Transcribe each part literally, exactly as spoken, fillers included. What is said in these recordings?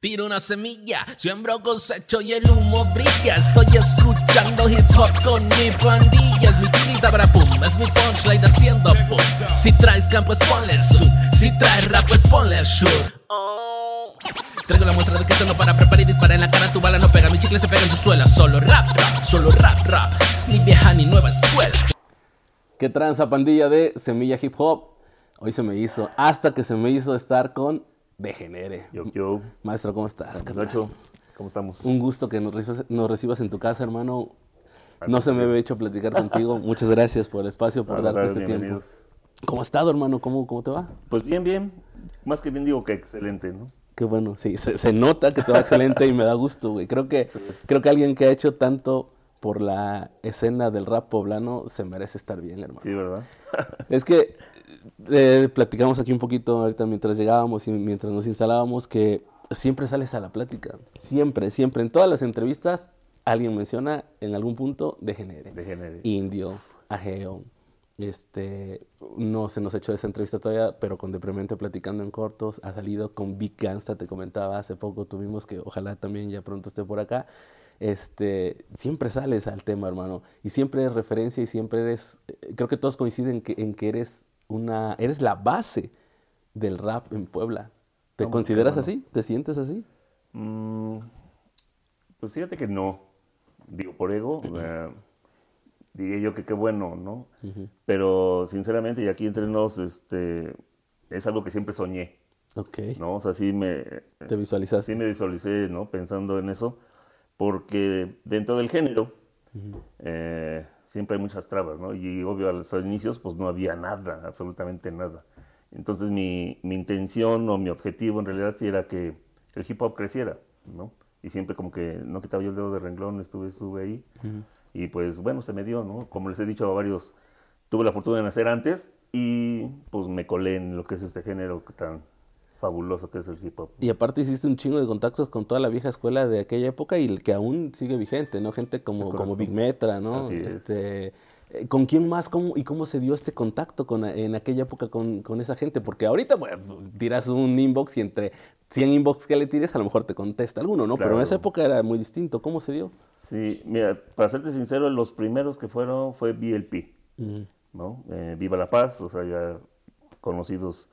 Tiro una semilla, siembro, cosecho y el humo brilla. Estoy escuchando hip hop con mi pandilla. Es mi para pum, es mi punchline haciendo pum. Si traes campo es ponle sub, si traes rap pues ponle sure. Oh. Traigo la muestra de que no para preparar y disparar en la cara. Tu bala no pega, mi chicle se pega en tu suela. Solo rap, rap, solo rap, rap. Ni vieja ni nueva escuela. Qué tranza, pandilla de Semilla Hip Hop. Hoy se me hizo, hasta que se me hizo estar con Degenere. Yo, yo. Maestro, ¿cómo estás? Nacho, ¿cómo estamos? Un gusto que nos recibas, nos recibas en tu casa, hermano. Perfecto. No se me había hecho platicar contigo. Muchas gracias por el espacio, por no, darte verdad, este tiempo. ¿Cómo has estado, hermano? ¿Cómo, ¿Cómo te va? Pues bien, bien. Más que bien digo que excelente, ¿no? Qué bueno, sí. Se, se nota que te va excelente y me da gusto, güey. Creo que, sí, creo que alguien que ha hecho tanto por la escena del rap poblano se merece estar bien, hermano. Sí, ¿verdad? Es que... Eh, platicamos aquí un poquito ahorita mientras llegábamos y mientras nos instalábamos que siempre sales a la plática, siempre, siempre, en todas las entrevistas alguien menciona en algún punto Degenere, Degenere. Indio, Ageo, este, no se nos ha hecho esa entrevista todavía, pero con Deprimente platicando en cortos, ha salido con Big Gangsta, te comentaba hace poco, tuvimos que ojalá también ya pronto esté por acá. Este, siempre sales al tema, hermano, y siempre eres referencia y siempre eres, eh, creo que todos coinciden que, en que eres Una, eres la base del rap en Puebla. ¿Te no, consideras bueno. así? ¿Te sientes así? Mm, pues fíjate que no. Digo, por ego, uh-huh. eh, diría yo que qué bueno, ¿no? Uh-huh. Pero sinceramente, y aquí entre nos, este, es algo que siempre soñé. Ok. ¿No? O sea, sí me... ¿Te visualizaste? Sí me visualicé, ¿no? Pensando en eso. Porque dentro del género... Uh-huh. Eh, siempre hay muchas trabas, ¿no? Y obvio, a los inicios, pues no había nada, absolutamente nada. Entonces, mi, mi intención o mi objetivo en realidad sí era que el hip hop creciera, ¿no? Y siempre como que no quitaba yo el dedo de renglón, estuve, estuve ahí. Uh-huh. Y pues, bueno, se me dio, ¿no? Como les he dicho a varios, tuve la fortuna de nacer antes y pues me colé en lo que es este género tan fabuloso que es el hip hop. Y aparte hiciste un chingo de contactos con toda la vieja escuela de aquella época y el que aún sigue vigente, ¿no? Gente como, como Big Metra, ¿no? Así este, es. ¿Con quién más cómo, y cómo se dio este contacto con, en aquella época con, con esa gente? Porque ahorita, bueno, tiras un inbox y entre cien inbox que le tires a lo mejor te contesta alguno, ¿no? Claro. Pero en esa época era muy distinto. ¿Cómo se dio? Sí, mira, para serte sincero, los primeros que fueron fue B L P, mm. ¿no? Eh, Viva la Paz, o sea, ya conocidos...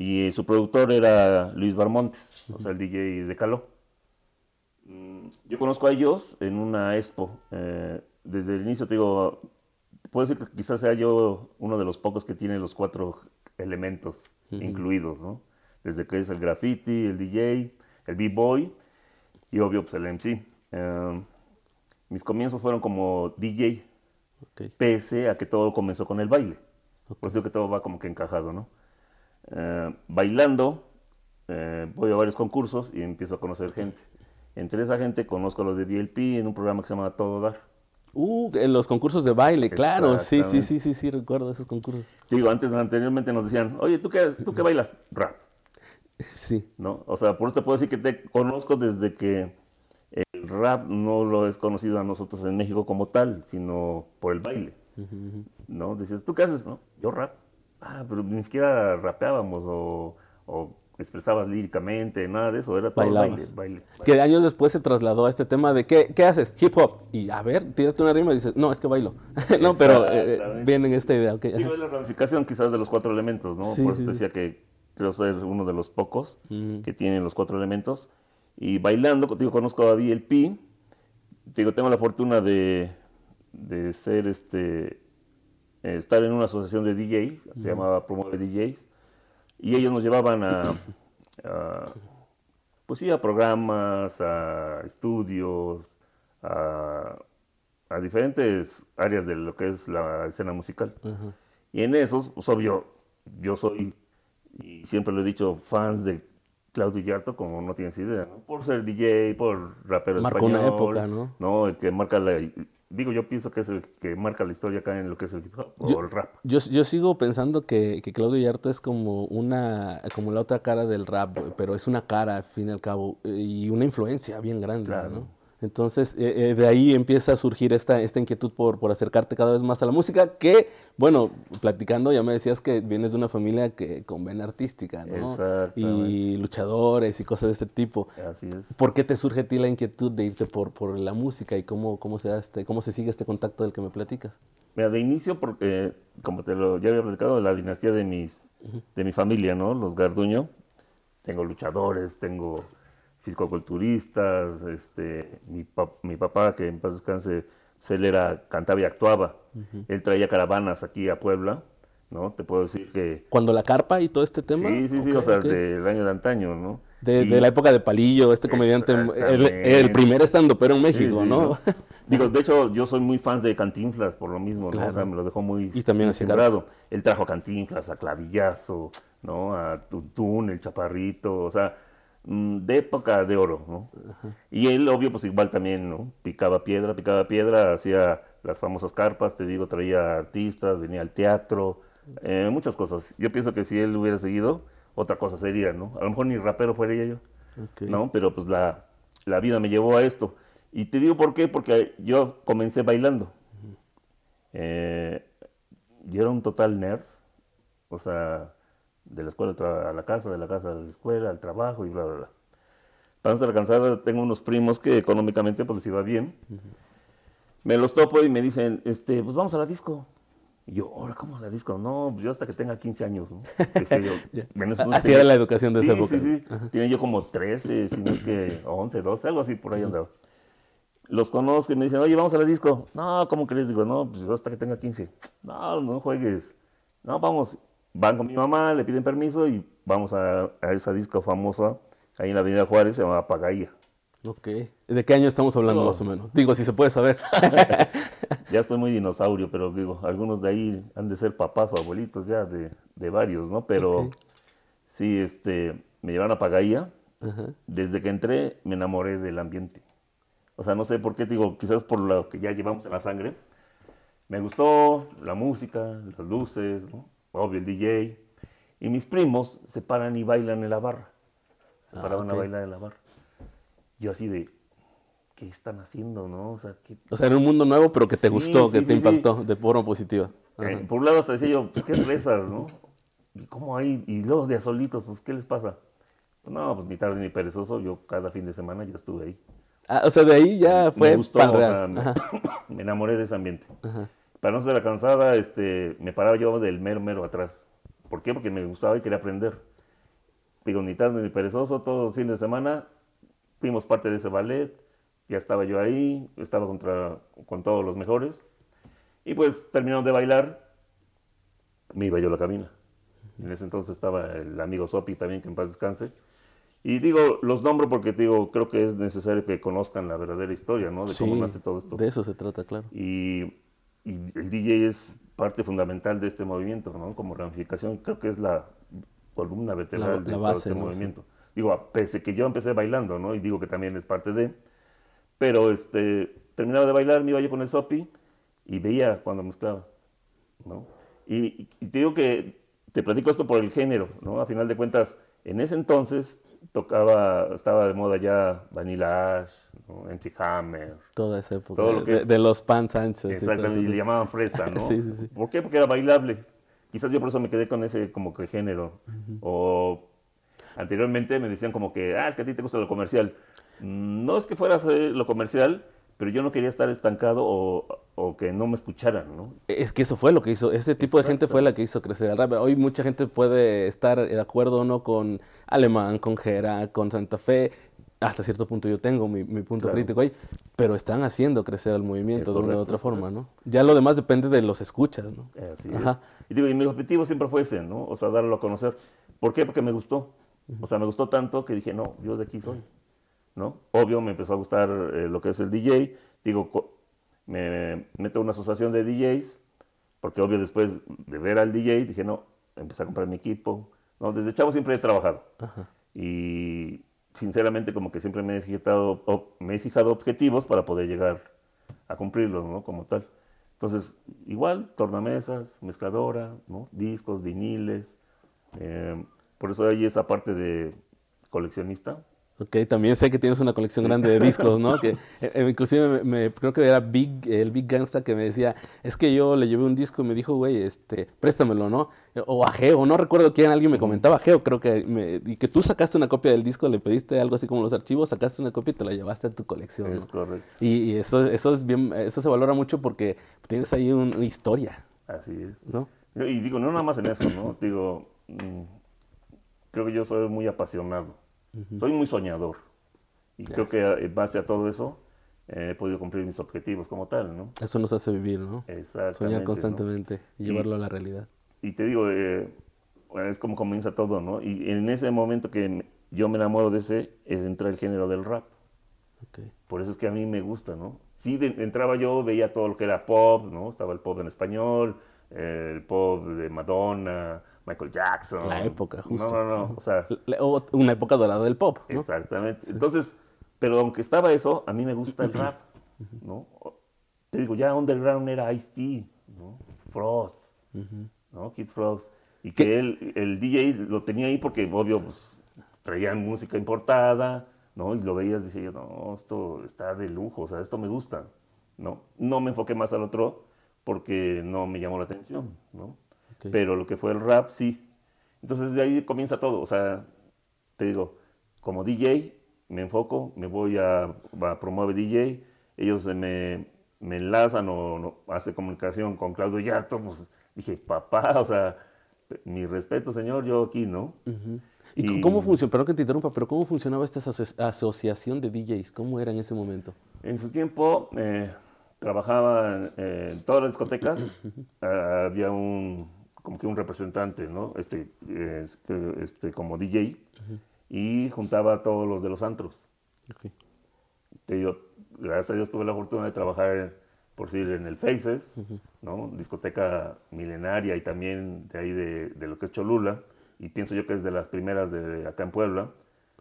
Y su productor era Luis Barmontes, uh-huh. o sea, el D J de Caló. Yo conozco a ellos en una expo. Eh, desde el inicio te digo, puedo decir que quizás sea yo uno de los pocos que tiene los cuatro elementos uh-huh. incluidos, ¿no? Desde que es el graffiti, el D J, el b-boy y obvio pues el M C. Eh, mis comienzos fueron como D J, okay. pese a que todo comenzó con el baile. Okay. Por eso que todo va como que encajado, ¿no? Eh, bailando, eh, voy a varios concursos y empiezo a conocer gente. Entre esa gente conozco a los de B L P en un programa que se llama A Todo Dar. Uh, en los concursos de baile, claro, sí, sí, sí, sí, sí, recuerdo esos concursos. Digo, antes, anteriormente nos decían, oye, ¿tú qué, tú qué bailas? Rap. Sí. ¿No? O sea, por eso te puedo decir que te conozco desde que el rap no lo es conocido a nosotros en México como tal, sino por el baile. Uh-huh. ¿No? Dices, ¿tú qué haces? ¿No? Yo rap. Ah, pero ni siquiera rapeábamos o, o expresabas líricamente, nada de eso, era todo baile, baile, baile. Que años después se trasladó a este tema de ¿qué, qué haces? Hip hop. Y a ver, tírate una rima y dices, no, es que bailo. No, pero eh, viene en esta idea. Okay. Digo, es la ramificación quizás de los cuatro elementos, ¿no? Sí, Por eso sí, te decía sí. que creo ser uno de los pocos mm. que tienen los cuatro elementos. Y bailando, digo, conozco a B L P, digo, tengo la fortuna de, de ser este... Eh, estar en una asociación de D Js, uh-huh. se llamaba Promueve D Js, y ellos nos llevaban a, a, pues sí, a programas, a estudios, a, a diferentes áreas de lo que es la escena musical. Uh-huh. Y en esos, pues obvio, yo soy, y siempre lo he dicho, fans de Claudio Yarto, como no tienes idea, ¿no? Por ser D J, por rapero Marcó español. Marcó una época, ¿no? No, el que marca la... Digo, yo pienso que es el que marca la historia acá en lo que es el hip hop o yo, el rap. Yo, yo sigo pensando que, que Claudio Yarto es como una como la otra cara del rap, pero es una cara, al fin y al cabo, y una influencia bien grande, claro. ¿no? Entonces, eh, eh, de ahí empieza a surgir esta, esta inquietud por, por acercarte cada vez más a la música, que, bueno, platicando, ya me decías que vienes de una familia que con vena artística, ¿no? Exactamente. Y luchadores y cosas de ese tipo. Así es. ¿Por qué te surge a ti la inquietud de irte por, por la música y cómo, cómo, se da este, cómo se sigue este contacto del que me platicas? Mira, de inicio, porque, eh, como te lo ya había platicado, la dinastía de, mis, uh-huh. de mi familia, ¿no? Los Garduño. Tengo luchadores, tengo... fisicoculturistas, este, mi, pap- mi papá, que en paz descanse, él era, cantaba y actuaba. Uh-huh. Él traía caravanas aquí a Puebla, ¿no? Te puedo decir que... ¿Cuando la carpa y todo este tema? Sí, sí, okay, sí, o sea, okay. del año de antaño, ¿no? De, y... de la época de Palillo, este comediante, el, el primer estandopero en México, sí, sí, ¿no? Sí, ¿no? Digo, de hecho, yo soy muy fan de Cantinflas, por lo mismo, claro. ¿no? O sea, me lo dejó muy... Y también así claro. Él trajo a Cantinflas, a Clavillazo, ¿no? A Tuntún, el Chaparrito, o sea... de época de oro, ¿no? Ajá. Y él, obvio, pues igual también, ¿no? Picaba piedra, picaba piedra, hacía las famosas carpas, te digo, traía artistas, venía al teatro, eh, muchas cosas. Yo pienso que si él hubiera seguido, otra cosa sería, ¿no? A lo mejor ni rapero fuera yo, okay. ¿no? Pero pues la, la vida me llevó a esto. Y te digo por qué, porque yo comencé bailando. Eh, yo era un total nerd, o sea... de la escuela a la casa, de la casa a la escuela, al trabajo y bla, bla, bla. Para no estar cansada, tengo unos primos que económicamente pues les iba bien. Uh-huh. Me los topo y me dicen, este, pues vamos a la disco. Y yo, ¿ahora cómo a la disco? No, pues yo hasta que tenga quince años, ¿no? Sé yo, menos unos, así tenía... era la educación de sí, esa época. Sí, sí, sí. Uh-huh. Tenía yo como trece, si no es que once, doce, algo así, por ahí uh-huh. andaba. Los conozco y me dicen, oye, vamos a la disco. No, ¿cómo crees? Digo, no, pues yo hasta que tenga quince. No, no juegues. No, vamos... Van con mi mamá, le piden permiso y vamos a, a esa disco famosa ahí en la avenida Juárez, se llama Pagaia. Ok. ¿De qué año estamos hablando no. más o menos? Digo, si se puede saber. Ya estoy muy dinosaurio, pero digo, algunos de ahí han de ser papás o abuelitos ya de, de varios, ¿no? Pero okay. sí, este, me llevaron a Pagaia. Uh-huh. Desde que entré me enamoré del ambiente. O sea, no sé por qué, digo, quizás por lo que ya llevamos en la sangre. Me gustó la música, las luces, ¿no? Obvio, el D J. Y mis primos se paran y bailan en la barra. Se ah, paraban okay. a bailar en la barra. Yo así de, ¿qué están haciendo, no? O sea, ¿qué... o sea era un mundo nuevo, pero que te sí, gustó, sí, que sí, te sí. impactó de forma positiva. Eh, por un lado hasta decía yo, pues, ¿qué rezas, no? ¿Y cómo hay? Y los de asolitos, pues, ¿qué les pasa? Pues, no, pues, ni tarde ni perezoso. Yo cada fin de semana ya estuve ahí. Ah, o sea, de ahí ya me, fue me gustó, o sea, me, me enamoré de ese ambiente. Ajá. Para no ser la cansada, este, me paraba yo del mero, mero atrás. ¿Por qué? Porque me gustaba y quería aprender. Digo, ni tarde ni perezoso, todos los fines de semana fuimos parte de ese ballet. Ya estaba yo ahí, estaba contra, con todos los mejores. Y pues, terminando de bailar, me iba yo a la cabina. En ese entonces estaba el amigo Sopi también, que en paz descanse. Y digo, los nombro porque digo, creo que es necesario que conozcan la verdadera historia, ¿no? De sí, cómo nace todo esto. De eso se trata, claro. Y... Y el D J es parte fundamental de este movimiento, ¿no? Como ramificación, creo que es la columna vertebral de todo este ¿no? movimiento. Sí. Digo, pese que yo empecé bailando, ¿no? Y digo que también es parte de... Pero este, terminaba de bailar, me iba yo con el Sopi y veía cuando mezclaba, ¿no? Y, y te digo que... Te platico esto por el género, ¿no? A final de cuentas, en ese entonces tocaba... Estaba de moda ya Vanilla Ice, ¿no? N T Hammer. Toda esa época. Todo lo que de, es... de los pants anchos. Exactamente, y, y le llamaban fresa, ¿no? Sí, sí, sí. ¿Por qué? Porque era bailable. Quizás yo por eso me quedé con ese como que género. Uh-huh. O anteriormente me decían como que, ah, es que a ti te gusta lo comercial. No es que fueras eh, lo comercial, pero yo no quería estar estancado o, o que no me escucharan, ¿no? Es que eso fue lo que hizo, ese tipo Exacto. de gente fue la que hizo crecer el rap. Hoy mucha gente puede estar de acuerdo o no con Alemán, con Gera, con Santa Fe. Hasta cierto punto yo tengo mi, mi punto claro. crítico ahí, pero están haciendo crecer el movimiento correcto, de una u otra forma, ¿no? Ya lo demás depende de los escuchas, ¿no? Así Ajá. es. Y digo, y mi objetivo siempre fue ese, ¿no? O sea, darlo a conocer. ¿Por qué? Porque me gustó. O sea, me gustó tanto que dije, no, yo de aquí soy, ¿no? Obvio, me empezó a gustar eh, lo que es el D J. Digo, co- me meto a una asociación de D Js, porque obvio después de ver al D J, dije, no, empecé a comprar mi equipo. No, desde chavo siempre he trabajado. Ajá. Y... sinceramente, como que siempre me he fijado, me he fijado objetivos para poder llegar a cumplirlos, ¿no? Como tal. Entonces, igual, tornamesas, mezcladora, ¿no? Discos, viniles. Eh, por eso hay esa parte de coleccionista. Ok, también sé que tienes una colección grande de discos, ¿no? Que eh, inclusive me, me, creo que era Big, el Big Gangsta que me decía, es que yo le llevé un disco y me dijo, güey, este, préstamelo, ¿no? O a Geo, no recuerdo quién, alguien me comentaba, Geo, creo que, me, y que tú sacaste una copia del disco, le pediste algo así como los archivos, sacaste una copia y te la llevaste a tu colección, ¿no? Es correcto. Y, y eso, eso es bien, eso se valora mucho porque tienes ahí un, una historia. Así es, ¿no? Y digo, no nada más en eso, ¿no? Digo, creo que yo soy muy apasionado. Uh-huh. Soy muy soñador y yes. creo que en base a todo eso eh, he podido cumplir mis objetivos como tal, ¿no? Eso nos hace vivir, ¿no? Exactamente. Soñar constantemente, ¿no? Y llevarlo y, a la realidad. Y te digo, eh, es como comienza todo, ¿no? Y en ese momento que yo me enamoro de ese, es entrar el género del rap. Okay. Por eso es que a mí me gusta, ¿no? Sí, de, entraba yo, veía todo lo que era pop, ¿no? Estaba el pop en español, eh, el pop de Madonna... Michael Jackson. La época, justo. No, no, no. O sea... O una época dorada del pop, ¿no? Exactamente. Sí. Entonces, pero aunque estaba eso, a mí me gusta el rap, ¿no? Te digo, ya underground era Ice-T, ¿no? Frost, uh-huh. ¿no? Kid Frost. Y ¿Qué? que él, el D J lo tenía ahí porque, obvio, pues, traían música importada, ¿no? Y lo veías, decía yo, no, esto está de lujo, o sea, esto me gusta, ¿no? No me enfoqué más al otro porque no me llamó la atención, ¿no? Okay. Pero lo que fue el rap, sí. Entonces, de ahí comienza todo. O sea, te digo, como D J, me enfoco, me voy a, a Promueve D J. Ellos me, me enlazan o, o hacen comunicación con Claudio Yarto. Pues dije, papá, o sea, mi respeto, señor, yo aquí, ¿no? Uh-huh. ¿Y, y cómo funcionó? Perdón que te interrumpa, pero ¿cómo funcionaba esta aso- asociación de D Js? ¿Cómo era en ese momento? En su tiempo, eh, trabajaba eh, en todas las discotecas. uh, había un... como que un representante, ¿no? Este, este, este como D J, uh-huh. y juntaba a todos los de los antros. Okay. Te digo, gracias a Dios tuve la fortuna de trabajar, por decir, en el Faces, uh-huh. ¿no? Discoteca milenaria y también de ahí de, de lo que es Cholula, y pienso yo que es de las primeras de acá en Puebla,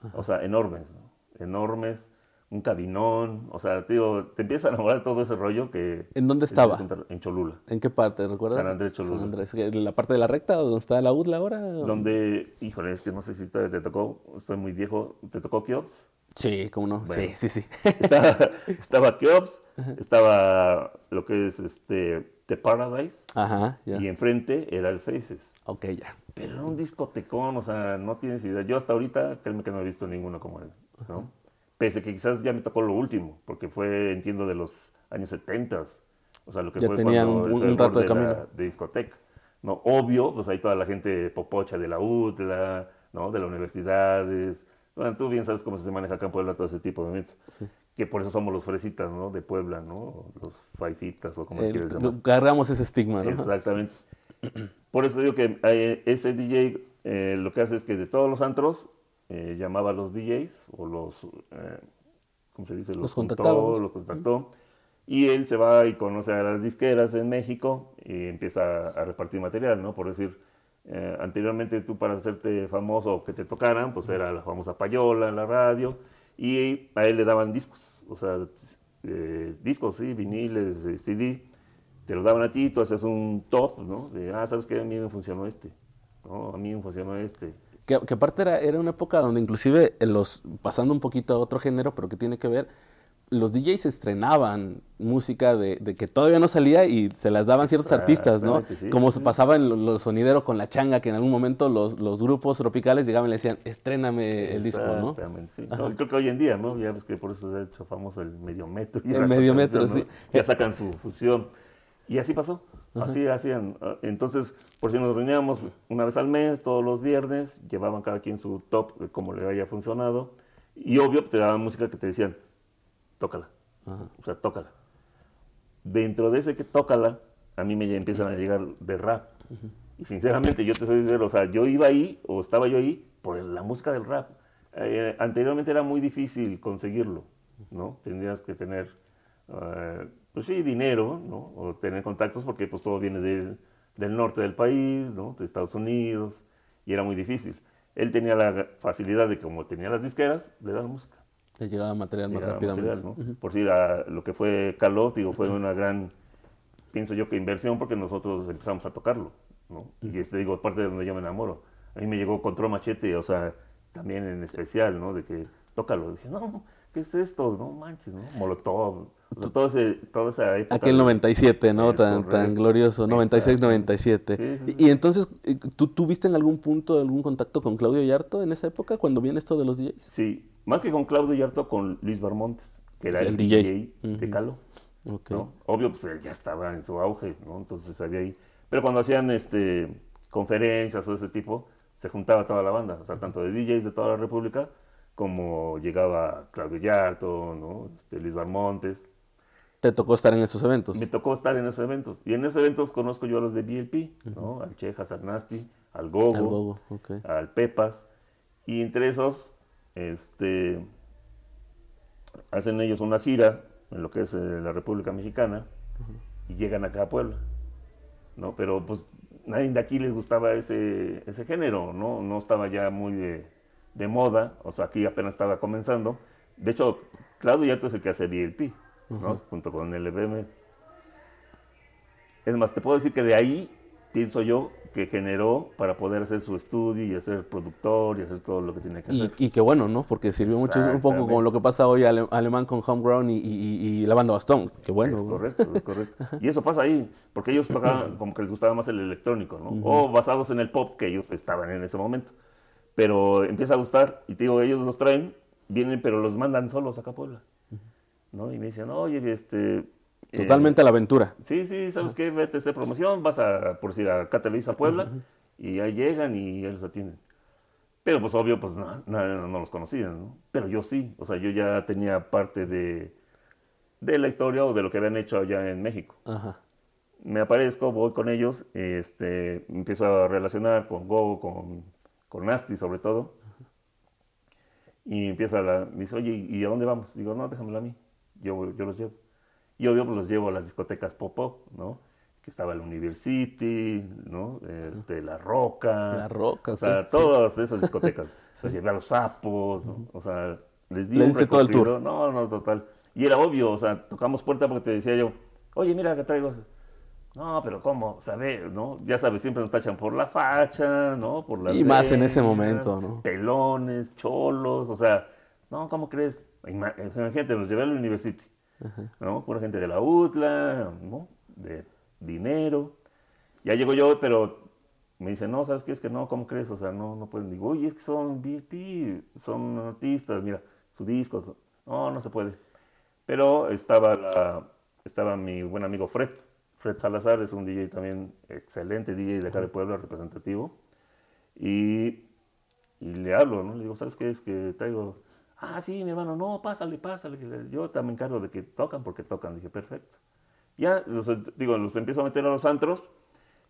uh-huh. o sea, enormes, ¿no? Enormes, un cabinón, o sea, tío, te empiezas a enamorar de todo ese rollo que... ¿En dónde estaba? En Cholula. ¿En qué parte, recuerdas? San Andrés, Cholula. San Andrés, ¿la parte de la recta donde está la U D L ahora? Donde, híjole, es que no sé si te, te tocó, estoy muy viejo, ¿te tocó Keops? Sí, cómo no, bueno, sí, sí, sí. Estaba, estaba Keops, ajá. estaba lo que es este The Paradise, ajá, ya. Y enfrente era el Faces. Ok, ya. Pero era un discotecón, o sea, no tienes idea. Yo hasta ahorita, créeme que no he visto ninguno como él, ¿no? Ajá. Pese que quizás ya me tocó lo último, porque fue, entiendo, de los años setenta. O sea, lo que ya fue tenían cuando un, un rato de, de camino. La, de discoteca. No, obvio, pues ahí toda la gente popocha de la U T L A, ¿no? De las universidades. Bueno, tú bien sabes cómo se maneja acá en Puebla todo ese tipo de eventos. Sí. Que por eso somos los fresitas, ¿no? De Puebla, ¿no? Los faifitas o como El, quieres llamar. Cargamos ese estigma, ¿no? Exactamente. Por eso digo que eh, ese D J eh, lo que hace es que de todos los antros... Eh, llamaba a los D Js o los, eh, ¿cómo se dice? Los, los contactó, los contactó. Uh-huh. Y él se va y conoce a las disqueras en México y empieza a, a repartir material, ¿no? Por decir, eh, anteriormente tú para hacerte famoso o que te tocaran, pues uh-huh. era la famosa payola en la radio y a él le daban discos, o sea, eh, discos, sí, viniles, C D, te los daban a ti, tú hacías un top, ¿no? De, ah, ¿sabes qué? A mí me funcionó este, ¿no? A mí me funcionó este. Que, que aparte era, era una época donde inclusive, los pasando un poquito a otro género, pero que tiene que ver, los D Js estrenaban música de, de que todavía no salía y se las daban ciertos artistas, ¿no? Sí. Como se pasaba en los lo sonideros con La Changa, que en algún momento los, los grupos tropicales llegaban y le decían, estréname el disco, ¿no? Exactamente, sí. No, creo que hoy en día, ¿no? Ya ves que por eso se ha hecho famoso el Mediometro. El Mediometro, ¿no? Sí. Ya sacan su fusión. Y así pasó. Así hacían. Entonces, por si nos reuníamos una vez al mes, todos los viernes, llevaban cada quien su top, como le haya funcionado. Y obvio, te daban música que te decían, tócala. Ajá. O sea, tócala. Dentro de ese que tócala, a mí me empiezan a llegar de rap. Ajá. Y sinceramente, yo te soy sincero, o sea, yo iba ahí, o estaba yo ahí, por la música del rap. Eh, anteriormente era muy difícil conseguirlo, ¿no? Tendrías que tener... Uh, pues sí, dinero, ¿no? O tener contactos porque pues todo viene del, del norte del país, ¿no? De Estados Unidos, y era muy difícil. Él tenía la facilidad de que como tenía las disqueras, le daban música. Le llegaba material más rápidamente. Material, ¿no? Uh-huh. Por si la, lo que fue Caló, digo, fue uh-huh. una gran, pienso yo que inversión porque nosotros empezamos a tocarlo, ¿no? Uh-huh. Y este, digo, es parte de donde yo me enamoro. A mí me llegó Control Machete, o sea, también en especial, ¿no? De que tócalo. Y dije, no, ¿qué es esto? No manches, ¿no? Molotov. O sea, todo ese, toda esa época. Aquel noventa y siete, ¿no? Tan, tan glorioso. noventa y seis noventa y siete. Sí, sí, sí. Y, y entonces, ¿tú tuviste en algún punto algún contacto con Claudio Yarto en esa época, cuando viene esto de los D Js? Sí, más que con Claudio Yarto, con Luis Barmontes, que era o sea, el, el D J, D J de Caló. Uh-huh. Okay. ¿No? Obvio, pues él ya estaba en su auge, ¿no? Entonces había ahí. Pero cuando hacían este, conferencias o ese tipo, se juntaba toda la banda, o sea, tanto de D Js de toda la República, como llegaba Claudio Yarto, ¿no? Este, Luis Barmontes. ¿Te tocó estar en esos eventos? Me tocó estar en esos eventos. Y en esos eventos conozco yo a los de B L P, ¿no? Uh-huh. Al Chejas, al Nasty, al Gogo, al, Gogo. Okay. Al Pepas. Y entre esos, este, hacen ellos una gira en lo que es eh, la República Mexicana, uh-huh, y llegan acá a Puebla, ¿no? Pero pues nadie de aquí les gustaba ese, ese género, ¿no? No estaba ya muy de, de moda, o sea, aquí apenas estaba comenzando. De hecho, Claudio Yarto es el que hace B L P, ¿no? Uh-huh. Junto con el L B M. Es más, te puedo decir que de ahí pienso yo que generó para poder hacer su estudio y hacer productor y hacer todo lo que tiene que hacer. Y, y que bueno, ¿no? Porque sirvió mucho, un poco como lo que pasa hoy Ale- Alemán con Homegrown y, y, y la banda Bastón. Que bueno. Es correcto, es correcto. Y eso pasa ahí, porque ellos tocaban como que les gustaba más el electrónico, ¿no? Uh-huh. O basados en el pop que ellos estaban en ese momento. Pero empieza a gustar y te digo, ellos los traen, vienen, pero los mandan solos acá a Puebla, ¿no? Y me dicen, oye, este... Totalmente eh, a la aventura. Sí, sí, ¿sabes qué? Vete a hacer promoción, vas a, por decir, a Cataluña, a Puebla, uh-huh, y ahí llegan y ellos atienden. Pero pues obvio, pues no, no, no los conocían, ¿no? Pero yo sí, o sea, yo ya tenía parte de, de la historia o de lo que habían hecho allá en México. Ajá. Me aparezco, voy con ellos, este, empiezo a relacionar con Gogo, con, con Nasty sobre todo, uh-huh, y empieza la, me dice, oye, ¿y a dónde vamos? Digo, no, déjamelo a mí, yo, yo los llevo. Y obvio, pues los llevo a las discotecas pop-up, ¿no? Que estaba el University, ¿no? Este, La Roca. La Roca, o sea, sí, todas sí, esas discotecas. O sea, llevé a los sapos, ¿no? O sea, les di ¿Le un recorrido. Todo el tour. No, no, total. Y era obvio, o sea, tocamos puerta porque te decía yo, oye, mira, acá traigo. No, pero ¿cómo? O sea, ve, ¿no? Ya sabes, siempre nos tachan por la facha, ¿no? Por las y venas, más en ese momento, ¿no? Pelones, cholos, o sea, no, ¿cómo crees? Imagínate, los llevé al University. Ajá. ¿No? Pura gente de la U T L A, ¿no? De dinero. Ya llego yo, pero me dicen, no, ¿sabes qué? Es que no, ¿cómo crees? O sea, no, no pueden. Digo, oye, es que son V I P, son artistas, mira, su disco. No, no se puede. Pero estaba, la, estaba mi buen amigo Fred. Fred Salazar es un D J también, excelente D J de acá de Puebla, representativo. Y, y le hablo, ¿no? Le digo, ¿sabes qué? Es que traigo... Ah, sí, mi hermano, no, pásale, pásale. Yo también encargo de que tocan porque tocan. Dije, perfecto. Ya los, digo, los empiezo a meter a los antros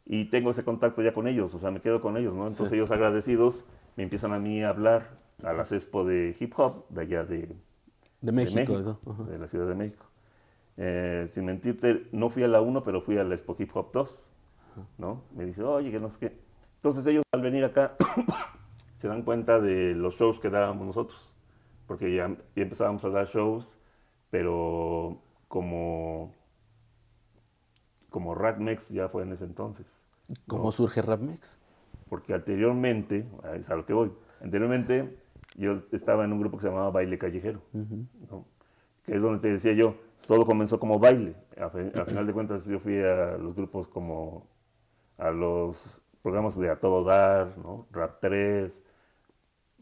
y tengo ese contacto ya con ellos. O sea, me quedo con ellos, ¿no? Entonces sí, ellos agradecidos me empiezan a mí a hablar a la expo de hip hop de allá de, de México, de, México, ¿no? De la Ciudad de México. Eh, sin mentirte, no fui a la uno, pero fui a la expo hip hop dos, ¿no? Me dice, oye, que no sé qué. Entonces ellos al venir acá se dan cuenta de los shows que dábamos nosotros. Porque ya, ya empezábamos a dar shows, pero como, como Rap Mex ya fue en ese entonces. ¿Cómo ¿no? surge Rap Mex? Porque anteriormente, es a lo que voy, anteriormente yo estaba en un grupo que se llamaba Baile Callejero, uh-huh, ¿no? Que es donde te decía yo, todo comenzó como baile. A, fe, a final de cuentas yo fui a los grupos como, a los programas de A Todo Dar, ¿no? Rap tres,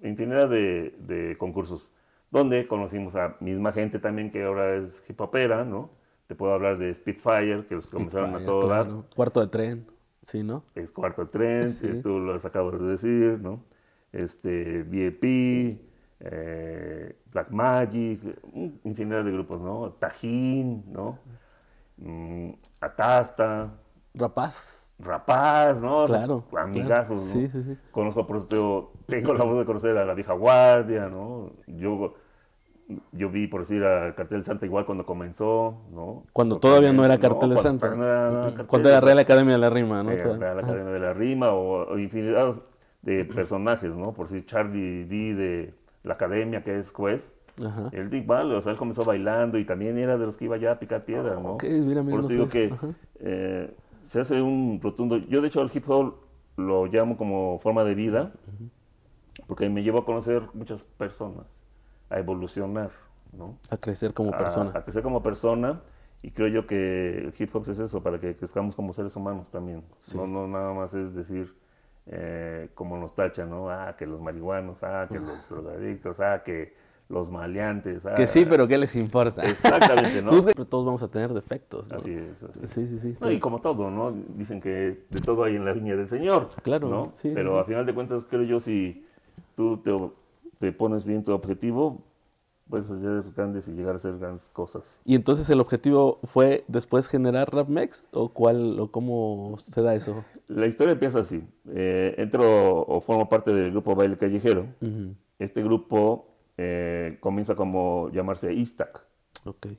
infinidad de, de concursos, donde conocimos a misma gente también que ahora es hip hopera, ¿no? Te puedo hablar de Spitfire, que los comenzaron Spitfire, a todo claro. dar. Cuarto de Tren, ¿sí, no? Es Cuarto de Tren, sí. Que tú los acabas de decir, ¿no? Este, V I P, eh, Black Magic, infinidad de grupos, ¿no? Tajín, ¿no? Mm, Atasta. Rapaz. Rapaz, ¿no? Claro. Los amigazos, claro. Sí, ¿no? Sí, sí. Conozco, por eso tengo, tengo la voz de conocer a la vieja guardia, ¿no? Yo, yo vi, por decir, a Cartel de Santa igual cuando comenzó, ¿no? Cuando Porque, todavía no era Cartel de no, Santa. Cuando, no era, uh-huh, cuando era Real Academia de la Rima, ¿no? Eh, Real Academia de la Rima o, o infinidad de personajes, ¿no? Por decir, Charlie D de la Academia, que es juez. Ajá. Él igual, o sea, él comenzó bailando y también era de los que iba ya a picar piedra, ¿no? Okay, mira, mira, por eso digo que... Eh, se hace un rotundo... Yo, de hecho, el hip hop lo llamo como forma de vida, uh-huh, porque me llevó a conocer muchas personas. a evolucionar, ¿no? A crecer como a, persona. A crecer como persona. Y creo yo que el hip hop es eso, para que crezcamos como seres humanos también. Sí. No, no nada más es decir, eh, como nos tachan, ¿no? Ah, que los marihuanos, ah, que los drogadictos, ah, que los maleantes. Ah, que sí, pero ¿qué les importa? Exactamente, ¿no? Todos vamos a tener defectos, ¿no? Así es. Así es. Sí, sí, sí, sí. No, y como todo, ¿no? Dicen que de todo hay en la viña del Señor. Claro, ¿no? Sí, pero sí, a sí. final de cuentas, creo yo, si tú te, te pones bien tu objetivo, puedes hacer grandes y llegar a hacer grandes cosas. ¿Y entonces el objetivo fue después generar Rap Mex? ¿O cuál, o cómo se da eso? La historia empieza así. Eh, entro o formo parte del grupo Baile Callejero. Uh-huh. Este grupo eh, comienza como llamarse Iztac. Okay.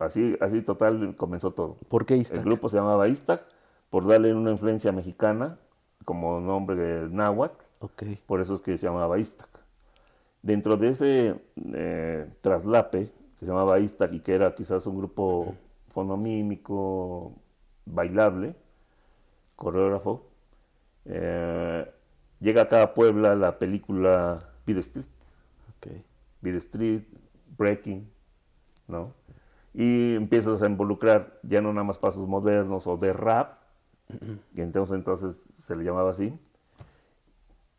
Así, así total comenzó todo. ¿Por qué Iztac? El grupo se llamaba Iztac por darle una influencia mexicana como nombre de náhuatl. Okay. Por eso es que se llamaba Iztac. Dentro de ese eh, traslape, que se llamaba Iztac y que era quizás un grupo okay. fonomímico, bailable, coreógrafo, eh, llega acá a Puebla la película Beat Street. Okay. Beat Street, Breaking, ¿no? Y empiezas a involucrar ya no nada más pasos modernos o de rap, que entonces, entonces se le llamaba así,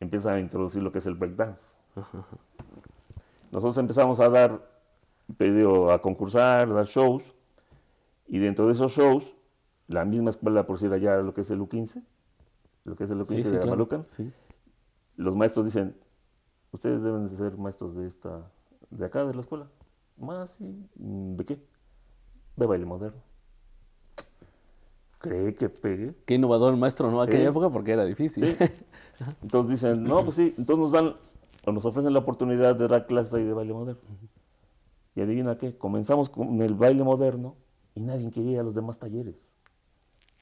empiezas a introducir lo que es el breakdance. Nosotros empezamos a dar, pedido a concursar, a dar shows, y dentro de esos shows, la misma escuela, por decir allá, lo que es el U quince, lo que es el U quince sí, de sí, la claro. Malucan, sí. Los maestros dicen, ustedes deben de ser maestros de esta, de acá, de la escuela. Más, sí. ¿De qué? De baile moderno. ¿Cree que pegue? Qué innovador el maestro, ¿no? Aquella eh, época, porque era difícil. Sí. Entonces dicen, no, pues sí, entonces nos dan... o nos ofrecen la oportunidad de dar clases ahí de baile moderno. Y adivina qué, comenzamos con el baile moderno y nadie quería ir a los demás talleres.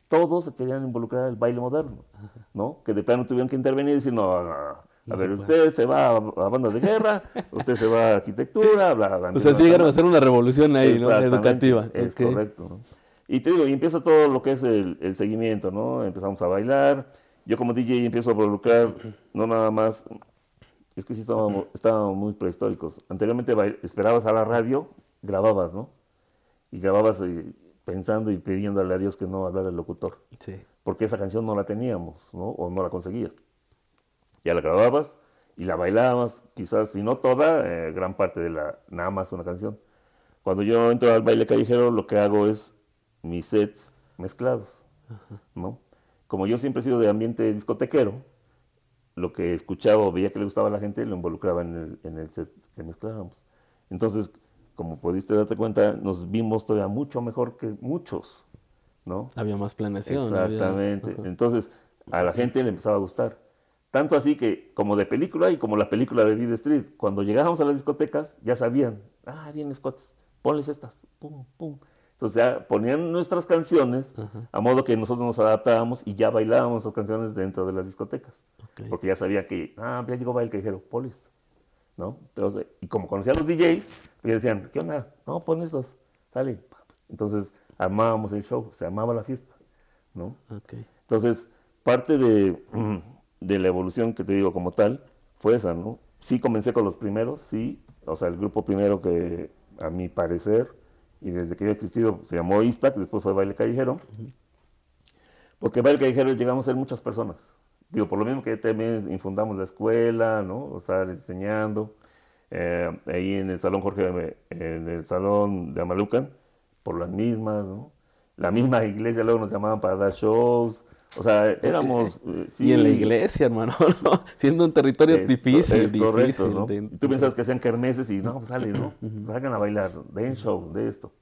Todos se querían involucrar al baile moderno, ¿no? Que de plano tuvieron que intervenir y decir, no, no, no. A ver, usted se va a, a bandas de guerra, usted se va a arquitectura, bla, bla. O sea, sí llegaron a hacer una revolución ahí, ¿no? Educativa. Es okay. correcto, ¿no? Y te digo, y empieza todo lo que es el, el seguimiento, ¿no? Empezamos a bailar. Yo como D J empiezo a involucrar, no nada más... Es que sí estábamos, estábamos muy prehistóricos. Anteriormente esperabas a la radio, grababas, ¿no? Y grababas eh, pensando y pidiéndole a Dios que no hablara el locutor. Sí. Porque esa canción no la teníamos, ¿no? O no la conseguías. Ya la grababas y la bailabas, quizás, si no toda, eh, gran parte de la, nada más una canción. Cuando yo entro al baile callejero, lo que hago es mis sets mezclados, ¿no? Como yo siempre he sido de ambiente discotequero, lo que escuchaba o veía que le gustaba a la gente, lo involucraba en el, en el set que mezclábamos. Entonces, como pudiste darte cuenta, nos vimos todavía mucho mejor que muchos, ¿no? Había más planeación. Exactamente. Había... Entonces, a la gente le empezaba a gustar. Tanto así que, como de película y como la película de Beat Street, cuando llegábamos a las discotecas, ya sabían, ah, vienen cuates, ponles estas, pum, pum. Entonces, ya ponían nuestras canciones, ajá, a modo que nosotros nos adaptábamos y ya bailábamos las canciones dentro de las discotecas. Okay. Porque ya sabía que, ah, ya llegó Baile Callejero, polis, ¿no? Entonces, y como conocía a los D Js, pues decían, ¿qué onda? No, pon estos, sale. Entonces, armábamos el show, se armaba la fiesta, ¿no? Okay. Entonces, parte de, de la evolución que te digo como tal fue esa, ¿no? Sí comencé con los primeros, sí, o sea, el grupo primero que, a mi parecer, y desde que yo he existido, se llamó Iztac, después fue Baile Callejero, uh-huh, porque Baile Callejero llegamos a ser muchas personas. Digo, por lo mismo que también infundamos la escuela, ¿no? O sea, enseñando. Eh, ahí en el Salón Jorge, en el Salón de Amalucan, por las mismas, ¿no? La misma iglesia luego nos llamaban para dar shows. O sea, éramos... Okay. Eh, sí, y en la iglesia, hermano, ¿no? Siendo un territorio es, difícil, es correcto, difícil, ¿no? De... Y tú pensabas que hacían kermeses y no, pues sale, ¿no? Salgan a bailar, den show, de esto.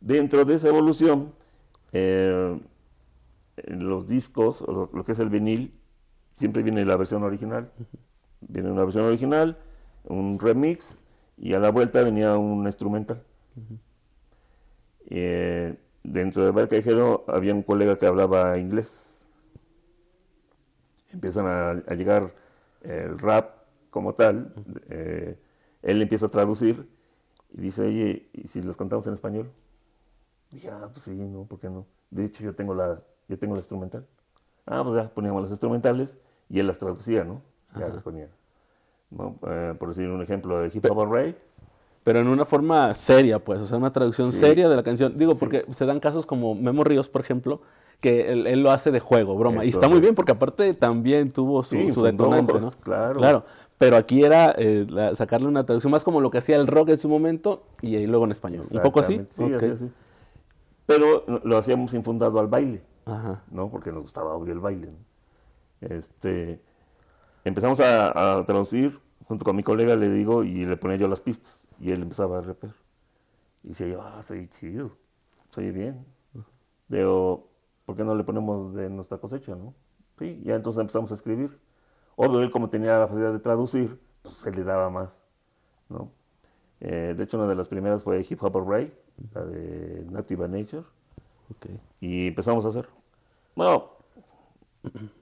Dentro de esa evolución, eh, los discos, lo, lo que es el vinil, siempre viene la versión original, viene una versión original, un remix, y a la vuelta venía un instrumental. Uh-huh. Eh, dentro del Baile Callejero había un colega que hablaba inglés. Empiezan a, a llegar el rap como tal, eh, él empieza a traducir y dice, oye, ¿y si los cantamos en español? Dije, ah, pues sí, no, ¿por qué no? De hecho, yo tengo la, yo tengo la instrumental. Ah, pues ya poníamos los instrumentales. Y él las traducía, ¿no? Ya las ponía. ¿No? Eh, por decir un ejemplo, el hip hop array. pero en una forma seria, pues, o sea, una traducción sí. seria de la canción. Digo, porque sí. se dan casos como Memo Ríos, por ejemplo, que él, él lo hace de juego, broma. Esto, y está muy bien, porque aparte también tuvo su, sí, su detonante, dos, ¿no? Claro. claro. Pero aquí era eh, la, sacarle una traducción más como lo que hacía el rock en su momento y ahí luego en español. ¿Un poco así? Sí, okay. así, así. Pero lo hacíamos infundado al baile, Ajá. ¿no? Porque nos gustaba oír el baile, ¿no? Este, empezamos a, a traducir, junto con mi colega le digo, y le ponía yo las pistas. Y él empezaba a rapear. Y se yo, ah, soy chido, soy bien. Digo, ¿por qué no le ponemos de nuestra cosecha, no? Sí, ya entonces empezamos a escribir. Obvio, él como tenía la facilidad de traducir, pues se le daba más, ¿no? Eh, de hecho, una de las primeras fue Hip Hop or Ray, la de Native Nature. Okay. Y empezamos a hacer. Bueno,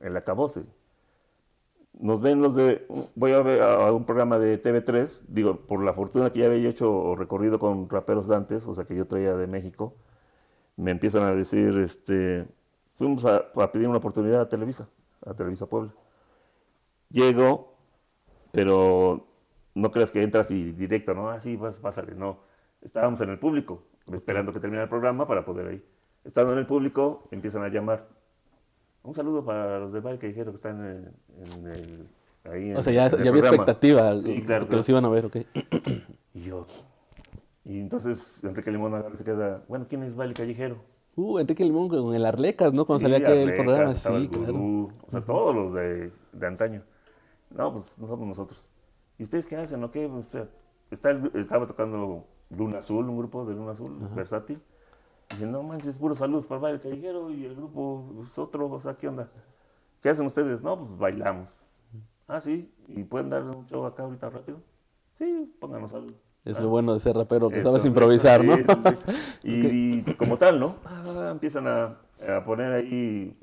el acabose. Nos ven los de... Voy a ver a un programa de T V tres, digo, por la fortuna que ya había hecho recorrido con raperos de antes, o sea, que yo traía de México, me empiezan a decir, este... Fuimos a, a pedir una oportunidad a Televisa, a Televisa Puebla. Llego, pero no creas que entras y directo, no, así, ah, pásale, no. Estábamos en el público, esperando que terminara el programa para poder ir. Estando en el público, empiezan a llamar. Un saludo para los de Baile Callejero que están en, en el, ahí en, o sea, ya, en el ya había expectativa, sí, claro, que claro. los iban a ver, ok. Y yo, y entonces Enrique Limón se queda, bueno, ¿quién es Baile Callejero? Uh, Enrique Limón con el Arlecas, ¿no? Cuando sí, salía aquel programa, sí, el claro. Gurú, o sea, todos los de, de antaño. No, pues no somos nosotros. ¿Y ustedes qué hacen? ¿O qué? O sea, está el, estaba tocando Luna Azul, un grupo de Luna Azul, Ajá. versátil. Dicen, no manches, puro saludos para Baile Callejero y el grupo es otro, o sea, ¿qué onda? ¿Qué hacen ustedes? No, pues bailamos. Ah, sí, ¿y pueden dar un show acá ahorita rápido? Sí, pónganos algo. Es ah, lo bueno de ser rapero, que esto, sabes improvisar, ¿no? Sí, sí. Y, okay. y como tal, ¿no? Ah, empiezan a, a poner ahí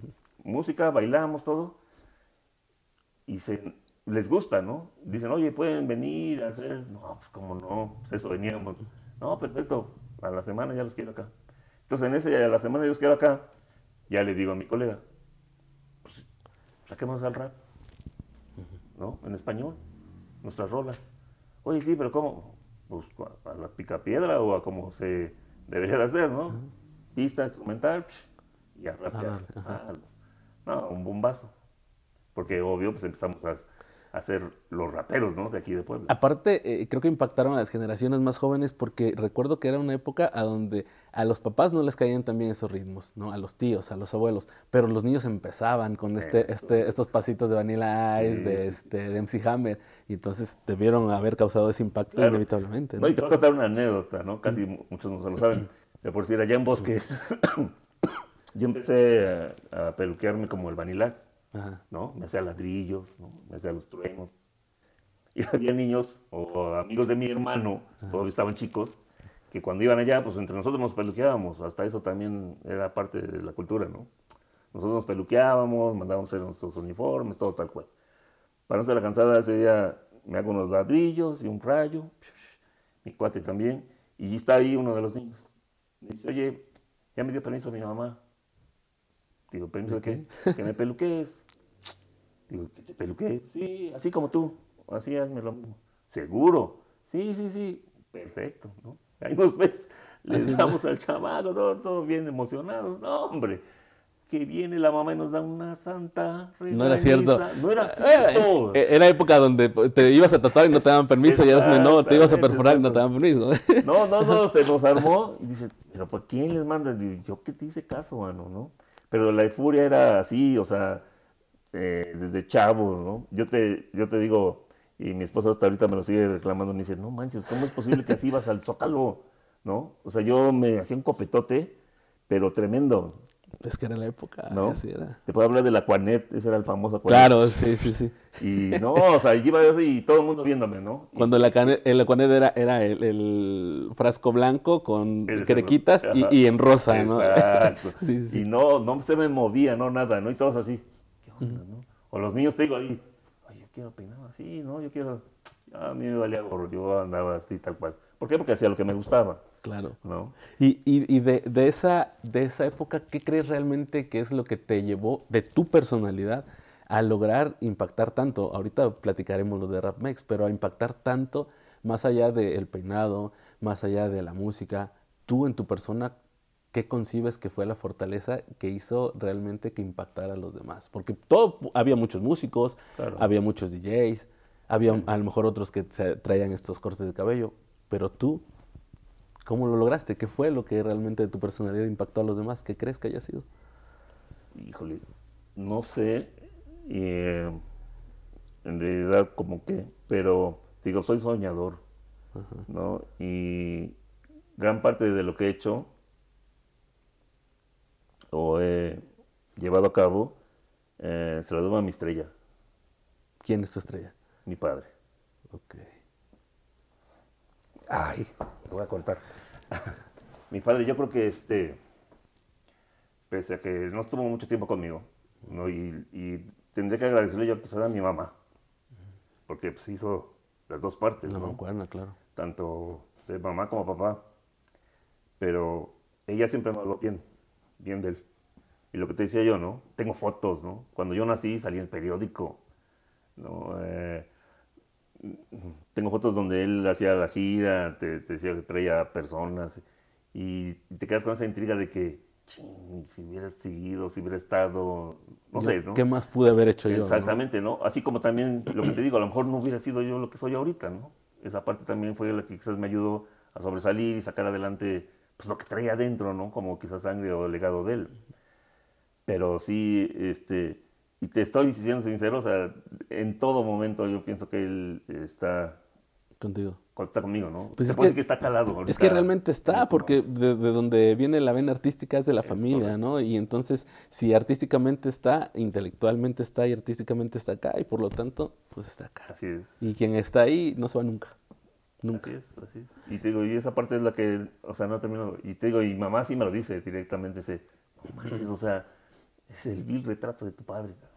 música, bailamos, todo. Y se... les gusta, ¿no? Dicen, oye, ¿pueden venir a hacer? No, pues cómo no, pues eso veníamos. No, perfecto, a la semana ya los quiero acá. Entonces, en ese, a la semana ya los quiero acá, ya le digo a mi colega, pues, saquemos al rap, ¿no? En español, nuestras rolas. Oye, sí, pero ¿cómo? Pues a la picapiedra o a como se debería de hacer, ¿no? Pista, instrumental, y a rapear. Ah, no, un bombazo. Porque, obvio, pues empezamos a... hacer los raperos, ¿no? De aquí de Puebla. Aparte, eh, creo que impactaron a las generaciones más jóvenes porque recuerdo que era una época a donde a los papás no les caían también esos ritmos, ¿no? A los tíos, a los abuelos, pero los niños empezaban con este, este, estos pasitos de Vanilla Ice, sí, de, este, de M C Hammer, y entonces debieron haber causado ese impacto claro. inevitablemente, ¿no? No, y te voy a contar una anécdota, ¿no? Casi mm. muchos no se lo saben. De por si era allá en Bosques, yo empecé a, a peluquearme como el Vanilla, Ajá. ¿no? Me hacía ladrillos, ¿no? Me hacía los truenos. Y había niños o amigos de mi hermano, Ajá. todavía estaban chicos, que cuando iban allá, pues entre nosotros nos peluqueábamos. Hasta eso también era parte de la cultura, ¿no? Nosotros nos peluqueábamos, mandábamos hacer nuestros uniformes, todo tal cual. Para no estar cansada, ese día me hago unos ladrillos y un rayo, mi cuate también, y está ahí uno de los niños. Me dice, oye, ya me dio permiso mi mamá. Digo, ¿permiso de qué? Que me peluquees. Digo, ¿que te peluqué? Sí, así como tú. Así hazme lo mismo. ¿Seguro? Sí, sí, sí. Perfecto, ¿no? Ahí nos ves. Les así damos no. al chamaco, todos todo bien emocionados. No, hombre. Que viene la mamá y nos da una santa regresa. No era cierto. No era cierto. Era, era época donde te ibas a tatuar y no te daban permiso. Y eras menor, te ibas a perforar y no te daban permiso. No, no, no. Se nos armó. Y dice, ¿pero por quién les manda? Digo, yo que te hice caso, mano, ¿no? Pero la furia era así, o sea... Eh, desde chavos, ¿no? Yo te, yo te digo, y mi esposa hasta ahorita me lo sigue reclamando, me dice, no manches, ¿cómo es posible que así vas al Zócalo? ¿No? O sea, yo me hacía un copetote, pero tremendo. Es que era la época, ¿no? Así era. Te puedo hablar de la Cuanet, ese era el famoso Cuanet. Claro, sí, sí, sí. Y no, o sea, iba yo así y todo el mundo viéndome, ¿no? Cuando la Cuanet era, era el, el frasco blanco con el crequitas y, y en rosa, Exacto. ¿no? Exacto. Sí, sí. Y no, no se me movía, no, nada, ¿no? Y todos así. ¿No? O los niños te digo ahí, ay, yo quiero peinar así, ¿no? Yo quiero... A mí me valía gorro, yo andaba así, tal cual. ¿Por qué? Porque hacía lo que me gustaba. Claro. ¿No? Y, y, y de, de, esa, de esa época, ¿qué crees realmente que es lo que te llevó de tu personalidad a lograr impactar tanto? Ahorita platicaremos lo de Rap Mex, pero a impactar tanto más allá del peinado, más allá de la música, tú en tu persona, ¿qué concibes que fue la fortaleza que hizo realmente que impactara a los demás? Porque todo, había muchos músicos, claro, había muchos D Js, había sí, a lo mejor otros que se traían estos cortes de cabello, pero tú, ¿cómo lo lograste? ¿Qué fue lo que realmente de tu personalidad impactó a los demás? ¿Qué crees que haya sido? Híjole, no sé, eh, en realidad como que, pero digo, soy soñador, ajá, ¿no? Y gran parte de lo que he hecho o he llevado a cabo, eh, se lo debo a mi estrella. ¿Quién es tu estrella? Mi padre. Ok. Ay, te voy a cortar. Mi padre, yo creo que este, pese a que no estuvo mucho tiempo conmigo, ¿no? Y, y tendré que agradecerle yo quizás a mi mamá, porque pues hizo las dos partes, ¿no? La mancuerna, claro. Tanto de mamá como papá, pero ella siempre me habló bien, bien de él. Y lo que te decía yo, ¿no? Tengo fotos, ¿no? Cuando yo nací salí en el periódico, ¿no? Eh, tengo fotos donde él hacía la gira, te, te decía que traía personas, y te quedas con esa intriga de que, ching, si hubiera seguido, si hubiera estado, no yo, sé, ¿no? ¿Qué más pude haber hecho yo? Exactamente, ¿no? ¿no? Así como también lo que te digo, a lo mejor no hubiera sido yo lo que soy ahorita, ¿no? Esa parte también fue la que quizás me ayudó a sobresalir y sacar adelante pues lo que traía adentro, ¿no? Como quizás sangre o legado de él. Pero sí, este... Y te estoy diciendo sincero, o sea, en todo momento yo pienso que él está... Contigo. Está conmigo, ¿no? Pues te puedo decir que está calado. Es que realmente está, porque de, de donde viene la vena artística es de la es familia, correcto, ¿no? Y entonces, si artísticamente está, intelectualmente está y artísticamente está acá, y por lo tanto, pues está acá. Así es. Y quien está ahí no se va nunca. Nunca. Así es, así es. Y te digo, y esa parte es la que, o sea, no termino. Y te digo, y mamá sí me lo dice directamente, ese, no manches, o sea, es el vil retrato de tu padre, cara.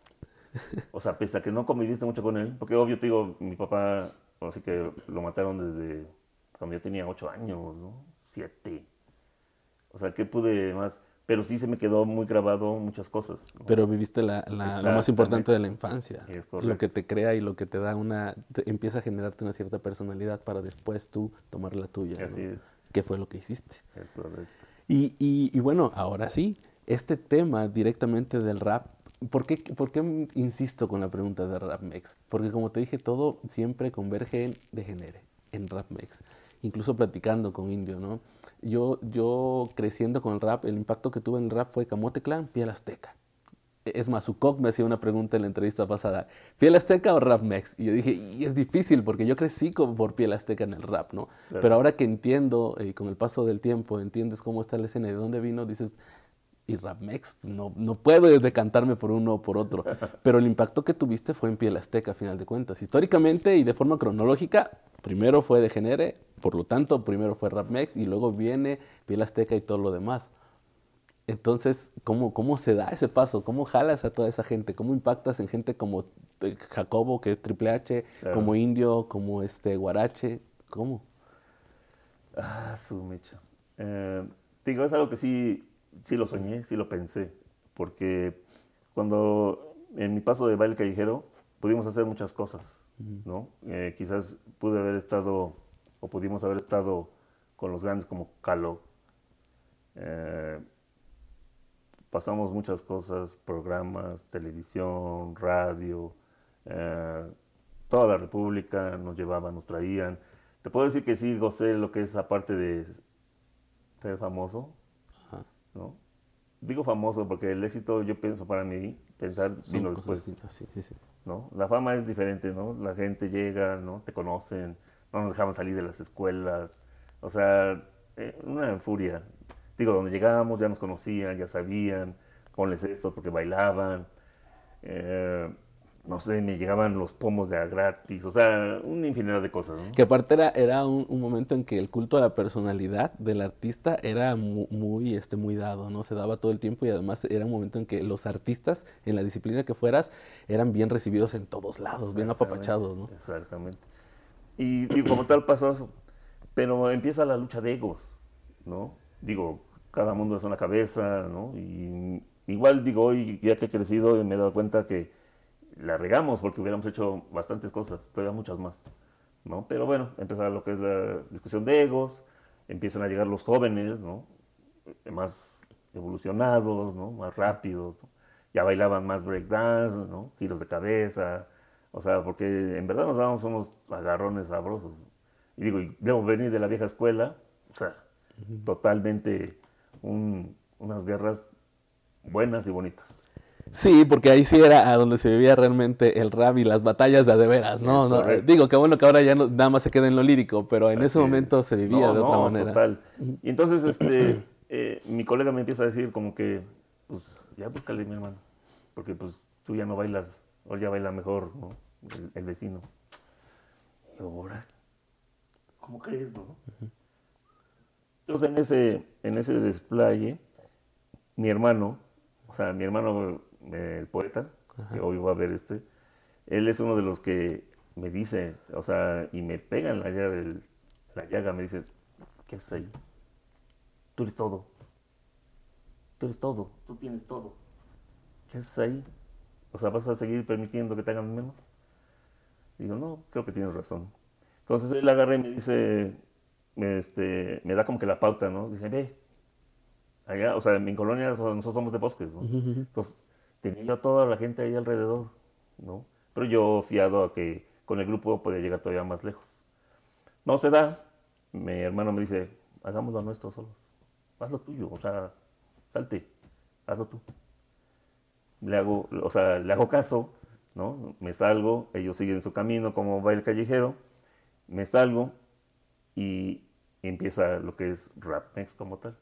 O sea, pese a que no conviviste mucho con él, porque obvio, te digo, mi papá, así que lo mataron desde cuando yo tenía ocho años, ¿no? Siete. O sea, ¿qué pude más? Pero sí se me quedó muy grabado muchas cosas, ¿no? Pero viviste la, la, lo más importante de la infancia. Sí, es correcto. Lo que te crea y lo que te da una... Te, empieza a generarte una cierta personalidad para después tú tomar la tuya. Así ¿no? es. ¿Qué fue lo que hiciste? Es correcto. Y, y, y bueno, ahora sí, este tema directamente del rap, ¿Por qué, ¿Por qué insisto con la pregunta de Rap Mex? Porque como te dije, todo siempre converge en Degenere, en Rap Mex. Incluso platicando con Indio, ¿no? Yo, yo creciendo con el rap, el impacto que tuve en el rap fue Camote Clan, Piel Azteca. Es más, Ukok me hacía una pregunta en la entrevista pasada. ¿Piel Azteca o Rap Mex? Y yo dije, y es difícil porque yo crecí con, por Piel Azteca en el rap, ¿no? Claro. Pero ahora que entiendo, y eh, con el paso del tiempo, entiendes cómo está la escena y de dónde vino, dices... Y Rap Mex, no, no puedo decantarme por uno o por otro. Pero el impacto que tuviste fue en Piel Azteca, a final de cuentas. Históricamente y de forma cronológica, primero fue Degenere, por lo tanto, primero fue Rap Mex y luego viene Piel Azteca y todo lo demás. Entonces, ¿cómo, cómo se da ese paso? ¿Cómo jalas a toda esa gente? ¿Cómo impactas en gente como Jacobo, que es Triple H, claro, como Indio, como este Guarache? ¿Cómo? Ah, su mecha. Eh, digo, es algo que sí... Sí lo soñé, sí lo pensé, porque cuando en mi paso de Baile Callejero pudimos hacer muchas cosas, ¿no? Eh, quizás pude haber estado, o pudimos haber estado con los grandes como Caló. Eh, pasamos muchas cosas, programas, televisión, radio, eh, toda la república nos llevaban, nos traían. Te puedo decir que sí gocé lo que es esa parte de ser famoso, ¿no? Digo famoso porque el éxito, yo pienso para mí, pensar vino después. Sí, sí, sí. ¿No? La fama es diferente, ¿no? La gente llega, ¿no? Te conocen, no nos dejaban salir de las escuelas. O sea, eh, una furia. Digo, donde llegábamos ya nos conocían, ya sabían, ponles esto porque bailaban. Eh, no sé, me llegaban los pomos de a gratis, o sea, una infinidad de cosas, ¿no? Que aparte era, era un, un momento en que el culto a la personalidad del artista era muy, muy, este, muy dado, ¿no? Se daba todo el tiempo y además era un momento en que los artistas, en la disciplina que fueras, eran bien recibidos en todos lados, bien apapachados, ¿no? Exactamente. Y, y como tal pasó eso, pero empieza la lucha de egos, ¿no? Digo, cada mundo es una cabeza, ¿no? Y igual digo, hoy ya que he crecido me he dado cuenta que la regamos porque hubiéramos hecho bastantes cosas, todavía muchas más, ¿no? Pero bueno, empezaba lo que es la discusión de egos, empiezan a llegar los jóvenes, ¿no? Más evolucionados, ¿no? Más rápidos, ¿no? Ya bailaban más breakdance, ¿no? Giros de cabeza, o sea, porque en verdad nos dábamos unos agarrones sabrosos. Y digo, y debo venir de la vieja escuela, o sea, uh-huh. totalmente un, unas guerras buenas y bonitas. Sí, porque ahí sí era a donde se vivía realmente el rap y las batallas de a de veras, ¿no? ¿no? Digo, que bueno que ahora ya no, nada más se queda en lo lírico, pero en Así ese momento es. se vivía no, de no, otra manera. Total. Y entonces, este, eh, mi colega me empieza a decir como que, pues, ya búscale, mi hermano, porque pues tú ya no bailas, o ya baila mejor, ¿no? El, el vecino. Y ahora, ¿cómo crees, no? Entonces, en ese, en ese desplaye, mi hermano, o sea, mi hermano... el poeta, Ajá. que hoy va a ver este, él es uno de los que me dice, o sea, y me pega en la llaga, del, la llaga me dice, ¿qué haces ahí? Tú eres todo, tú eres todo, tú tienes todo, ¿qué haces ahí? O sea, ¿vas a seguir permitiendo que te hagan menos? Digo, no, creo que tienes razón. Entonces él agarra y me dice, me, este, me da como que la pauta, ¿no? Dice, ve, allá, o sea, en mi colonia nosotros somos de bosques, ¿no? Uh-huh. Entonces, tenía a toda la gente ahí alrededor, ¿no? Pero yo fiado a que con el grupo podía llegar todavía más lejos. No se da. Mi hermano me dice, hagámoslo a nuestro solos. Haz lo tuyo, o sea, salte, hazlo tú. Le hago, o sea, le hago caso, ¿no? Me salgo, ellos siguen su camino como baile callejero. Me salgo y empieza lo que es Rap Mex como tal,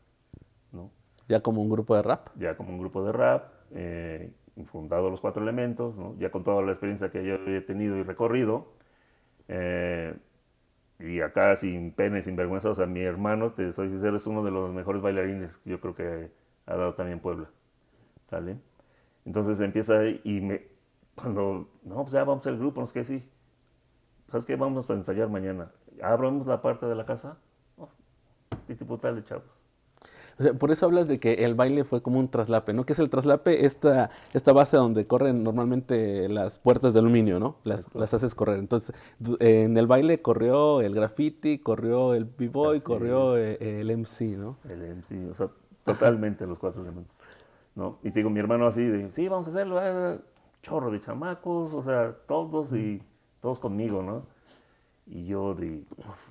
¿no? ¿Ya como un grupo de rap? Ya como un grupo de rap. Eh, fundado los cuatro elementos, ¿no? Ya con toda la experiencia que yo he tenido y recorrido, eh, y acá sin pena y sin vergüenza, o sea, mi hermano, te soy sincero, es uno de los mejores bailarines que yo creo que ha dado también Puebla, ¿sale? Entonces empieza y me, cuando, no, pues ya vamos al grupo, no sé qué, sí, ¿sabes qué? Vamos a ensayar mañana, abramos la parte de la casa, oh, y tipo tal, chavos. O sea, por eso hablas de que el baile fue como un traslape, ¿no? ¿Qué es el traslape? Esta, esta base donde corren normalmente las puertas de aluminio, ¿no? Las, las haces correr. Entonces, en el baile corrió el graffiti, corrió el b-boy, Así corrió el, el M C, ¿no? El M C, o sea, totalmente los cuatro elementos, ¿no? Y te digo, mi hermano así de, sí, vamos a hacerlo, eh, chorro de chamacos, o sea, todos y todos conmigo, ¿no? Y yo de, uf,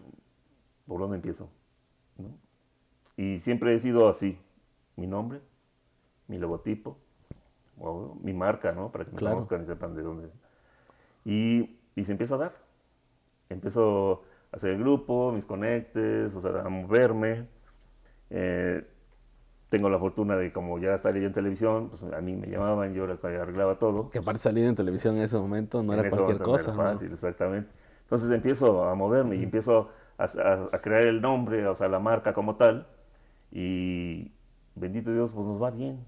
¿por dónde empiezo? ¿No? Y siempre he sido así, mi nombre, mi logotipo, o mi marca, ¿no? Para que me claro. conozcan y sepan de dónde. Y, y se empieza a dar. Empiezo a hacer el grupo, mis conectes, o sea, a moverme. Eh, tengo la fortuna de, como ya salí yo en televisión, pues a mí me llamaban, yo arreglaba todo. Que aparte salir en televisión en ese momento no en era cualquier cosa. Era fácil, ¿no? Exactamente. Entonces empiezo a moverme mm. y empiezo... A, a crear el nombre, o sea, la marca como tal, y bendito Dios, pues nos va bien.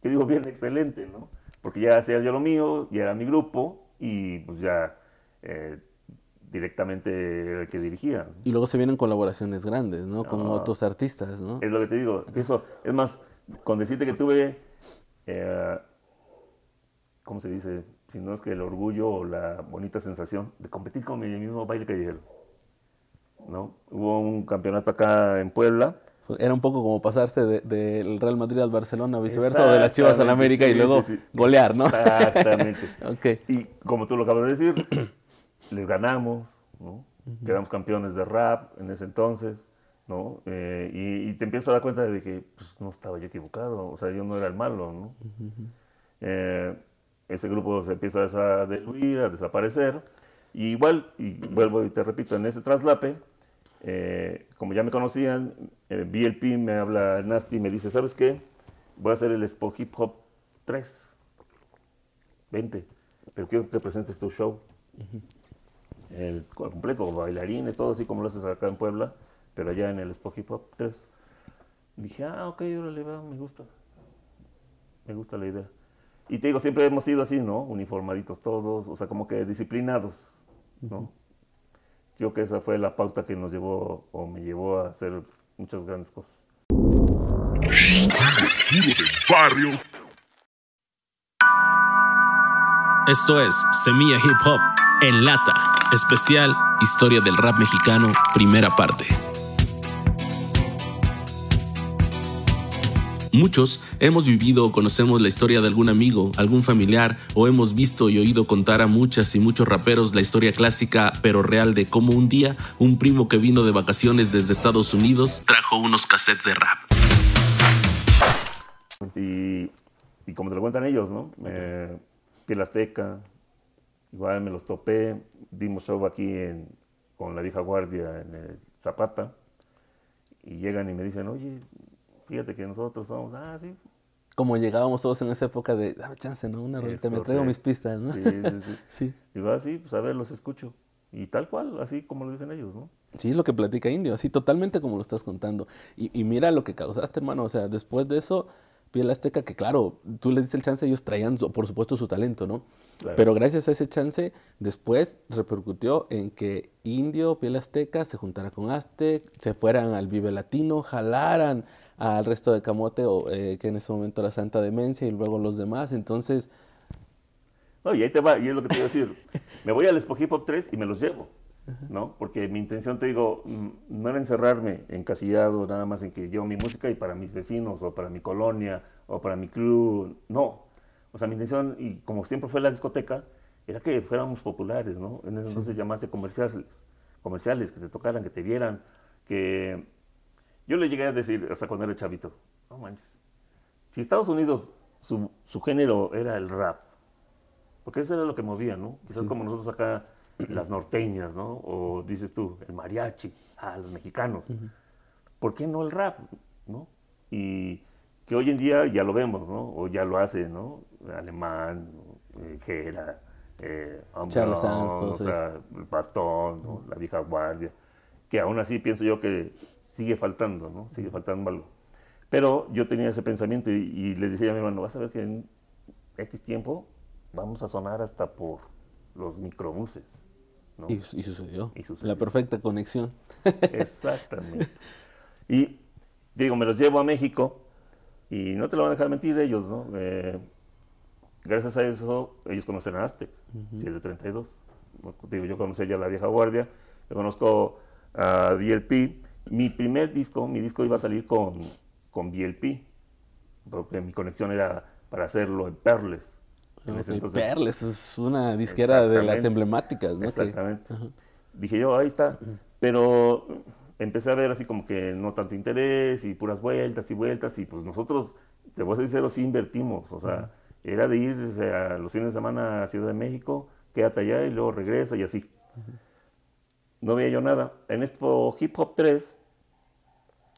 ¿Qué digo? Bien, excelente, ¿no? Porque ya hacía yo lo mío, ya era mi grupo, y pues ya eh, directamente el que dirigía, ¿no? Y luego se vienen colaboraciones grandes, ¿no? Con no, otros artistas, ¿no? Es lo que te digo, eso, es más, con decirte que tuve, eh, ¿cómo se dice? Si no es que el orgullo o la bonita sensación de competir con mi mismo baile callejero. ¿No? Hubo un campeonato acá en Puebla. Era un poco como pasarse del de, de Real Madrid al Barcelona, viceversa, o de las Chivas al América, sí, y luego sí, sí. golear, ¿no? Exactamente. Okay. Y como tú lo acabas de decir, les ganamos, ¿no? Uh-huh. Quedamos campeones de rap en ese entonces, ¿no? Eh, y, y te empiezas a dar cuenta de que pues, no estaba yo equivocado, o sea, yo no era el malo, ¿no? Uh-huh. Eh, ese grupo se empieza a diluir, a desaparecer. Y igual, y vuelvo y te repito, en ese traslape, eh, como ya me conocían, eh, B L P me habla Nasty y me dice, ¿sabes qué? Voy a hacer el Expo Hip Hop tres. Vente, pero quiero que presentes tu show. Uh-huh. El completo, bailarines, todo así como lo haces acá en Puebla, pero allá en el Expo Hip Hop tres. Dije, ah, ok, órale, me gusta. Me gusta la idea. Y te digo, siempre hemos sido así, ¿no? Uniformaditos todos, o sea, como que disciplinados, ¿no? Uh-huh. Creo que esa fue la pauta que nos llevó o me llevó a hacer muchas grandes cosas. Esto es Semilla Hip Hop. En Lata, especial Historia del Rap Mexicano, primera parte. Muchos hemos vivido o conocemos la historia de algún amigo, algún familiar, o hemos visto y oído contar a muchas y muchos raperos la historia clásica pero real de cómo un día un primo que vino de vacaciones desde Estados Unidos trajo unos cassettes de rap. Y, y como te lo cuentan ellos, ¿no? Eh, Piel Azteca, igual me los topé, dimos show aquí en, con la vieja guardia en el Zapata, y llegan y me dicen, oye, fíjate que nosotros somos, ah, sí. Como llegábamos todos en esa época de, dame chance, ¿no? Una rolita, me traigo mis pistas, ¿no? Sí, sí, sí. sí. Digo, ah, sí, pues a ver, los escucho. Y tal cual, así como lo dicen ellos, ¿no? Sí, es lo que platica Indio, así totalmente como lo estás contando. Y, y mira lo que causaste, hermano, o sea, después de eso, Piel Azteca, que claro, tú les diste el chance, ellos traían, por supuesto, su talento, ¿no? Claro. Pero gracias a ese chance, después repercutió en que Indio, Piel Azteca, se juntara con Aztec, se fueran al Vive Latino, jalaran al resto de Camote, o, eh, que en ese momento era Santa Demencia, y luego los demás, entonces... No, y ahí te va, y es lo que te iba a decir. Me voy al Expo Hip Hop tres y me los llevo, ¿no? Porque mi intención, te digo, no era encerrarme encasillado nada más en que llevo mi música y para mis vecinos, o para mi colonia, o para mi club, no. O sea, mi intención, y como siempre fue la discoteca, era que fuéramos populares, ¿no? En ese entonces llamaste comerciales, comerciales, que te tocaran, que te vieran, que... Yo le llegué a decir, hasta cuando era chavito, no manches, si Estados Unidos, su, su género era el rap, porque eso era lo que movía, ¿no? Quizás sí. Como nosotros acá, las norteñas, ¿no? O dices tú, el mariachi, ah, los mexicanos. Uh-huh. ¿Por qué no el rap, no? Y que hoy en día ya lo vemos, ¿no? O ya lo hace, ¿no? Alemán, eh, Gera, eh, Charles Anson, o sea, el Bastón, ¿no? La vieja guardia, que aún así pienso yo que sigue faltando, ¿no? Sigue faltando algo. Pero yo tenía ese pensamiento y, y le decía a mi hermano, vas a ver que en X tiempo vamos a sonar hasta por los microbuses, ¿no? Y, y, sucedió. y sucedió. La perfecta conexión. Exactamente. Y digo, me los llevo a México y no te lo van a dejar mentir ellos, ¿no? Eh, gracias a eso, ellos conocen a Aztec, uh-huh. Si es de treinta y dos. Digo, yo conocí ya a la vieja guardia, yo conozco a B L P. Mi primer disco, mi disco iba a salir con, con B L P, porque mi conexión era para hacerlo en Perles. En okay, ese entonces. Perles es una disquera de las emblemáticas, ¿no? Exactamente. Que... Dije yo, ahí está. Pero empecé a ver así como que no tanto interés y puras vueltas y vueltas. Y pues nosotros, te voy a decir, sí invertimos. O sea, uh-huh. Era de ir, o sea, los fines de semana a Ciudad de México, quédate allá y luego regresa y así. Uh-huh. No veía yo nada. En esto Hip Hop tres,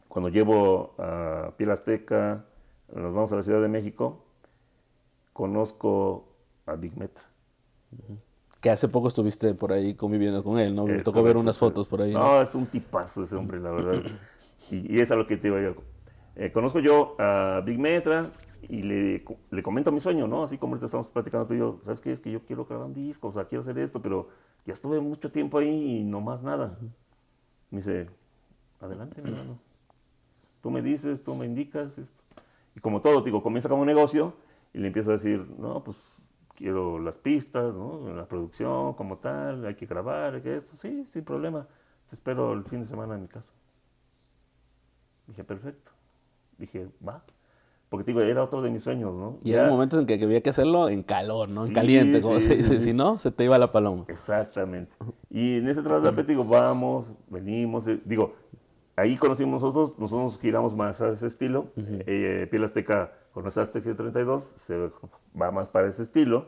cuando llevo a Piel Azteca, nos vamos a la Ciudad de México, conozco a Big Metra. Que hace poco estuviste por ahí conviviendo con él, ¿no? Me es tocó ver unas fotos por ahí. No, ¿no? Es un tipazo ese hombre, la verdad. y, y es a lo que te iba yo. Eh, conozco yo a Big Metra y le, le comento mi sueño, ¿no? Así como ahorita estamos platicando tú y yo, ¿sabes qué? Es que yo quiero grabar un disco, o sea, quiero hacer esto, pero ya estuve mucho tiempo ahí y no más nada. Me dice, adelante, mi hermano. Tú me dices, tú me indicas esto. Y como todo, digo, comienza como un negocio y le empiezo a decir, no, pues quiero las pistas, ¿no? La producción como tal, hay que grabar, hay que esto. Sí, sin problema. Te espero el fin de semana en mi casa. Dije, perfecto. Dije, va. Porque digo, era otro de mis sueños, ¿no? Y eran momentos en que había que hacerlo en calor, ¿no? En sí, caliente, como sí, se dice. Sí. Si no, se te iba la paloma. Exactamente. Y en ese traslado, digo, vamos, venimos. Eh, digo, ahí conocimos nosotros, nosotros nos giramos más a ese estilo. Uh-huh. Eh, Piel Azteca con nuestra Azteca treinta y dos se va más para ese estilo,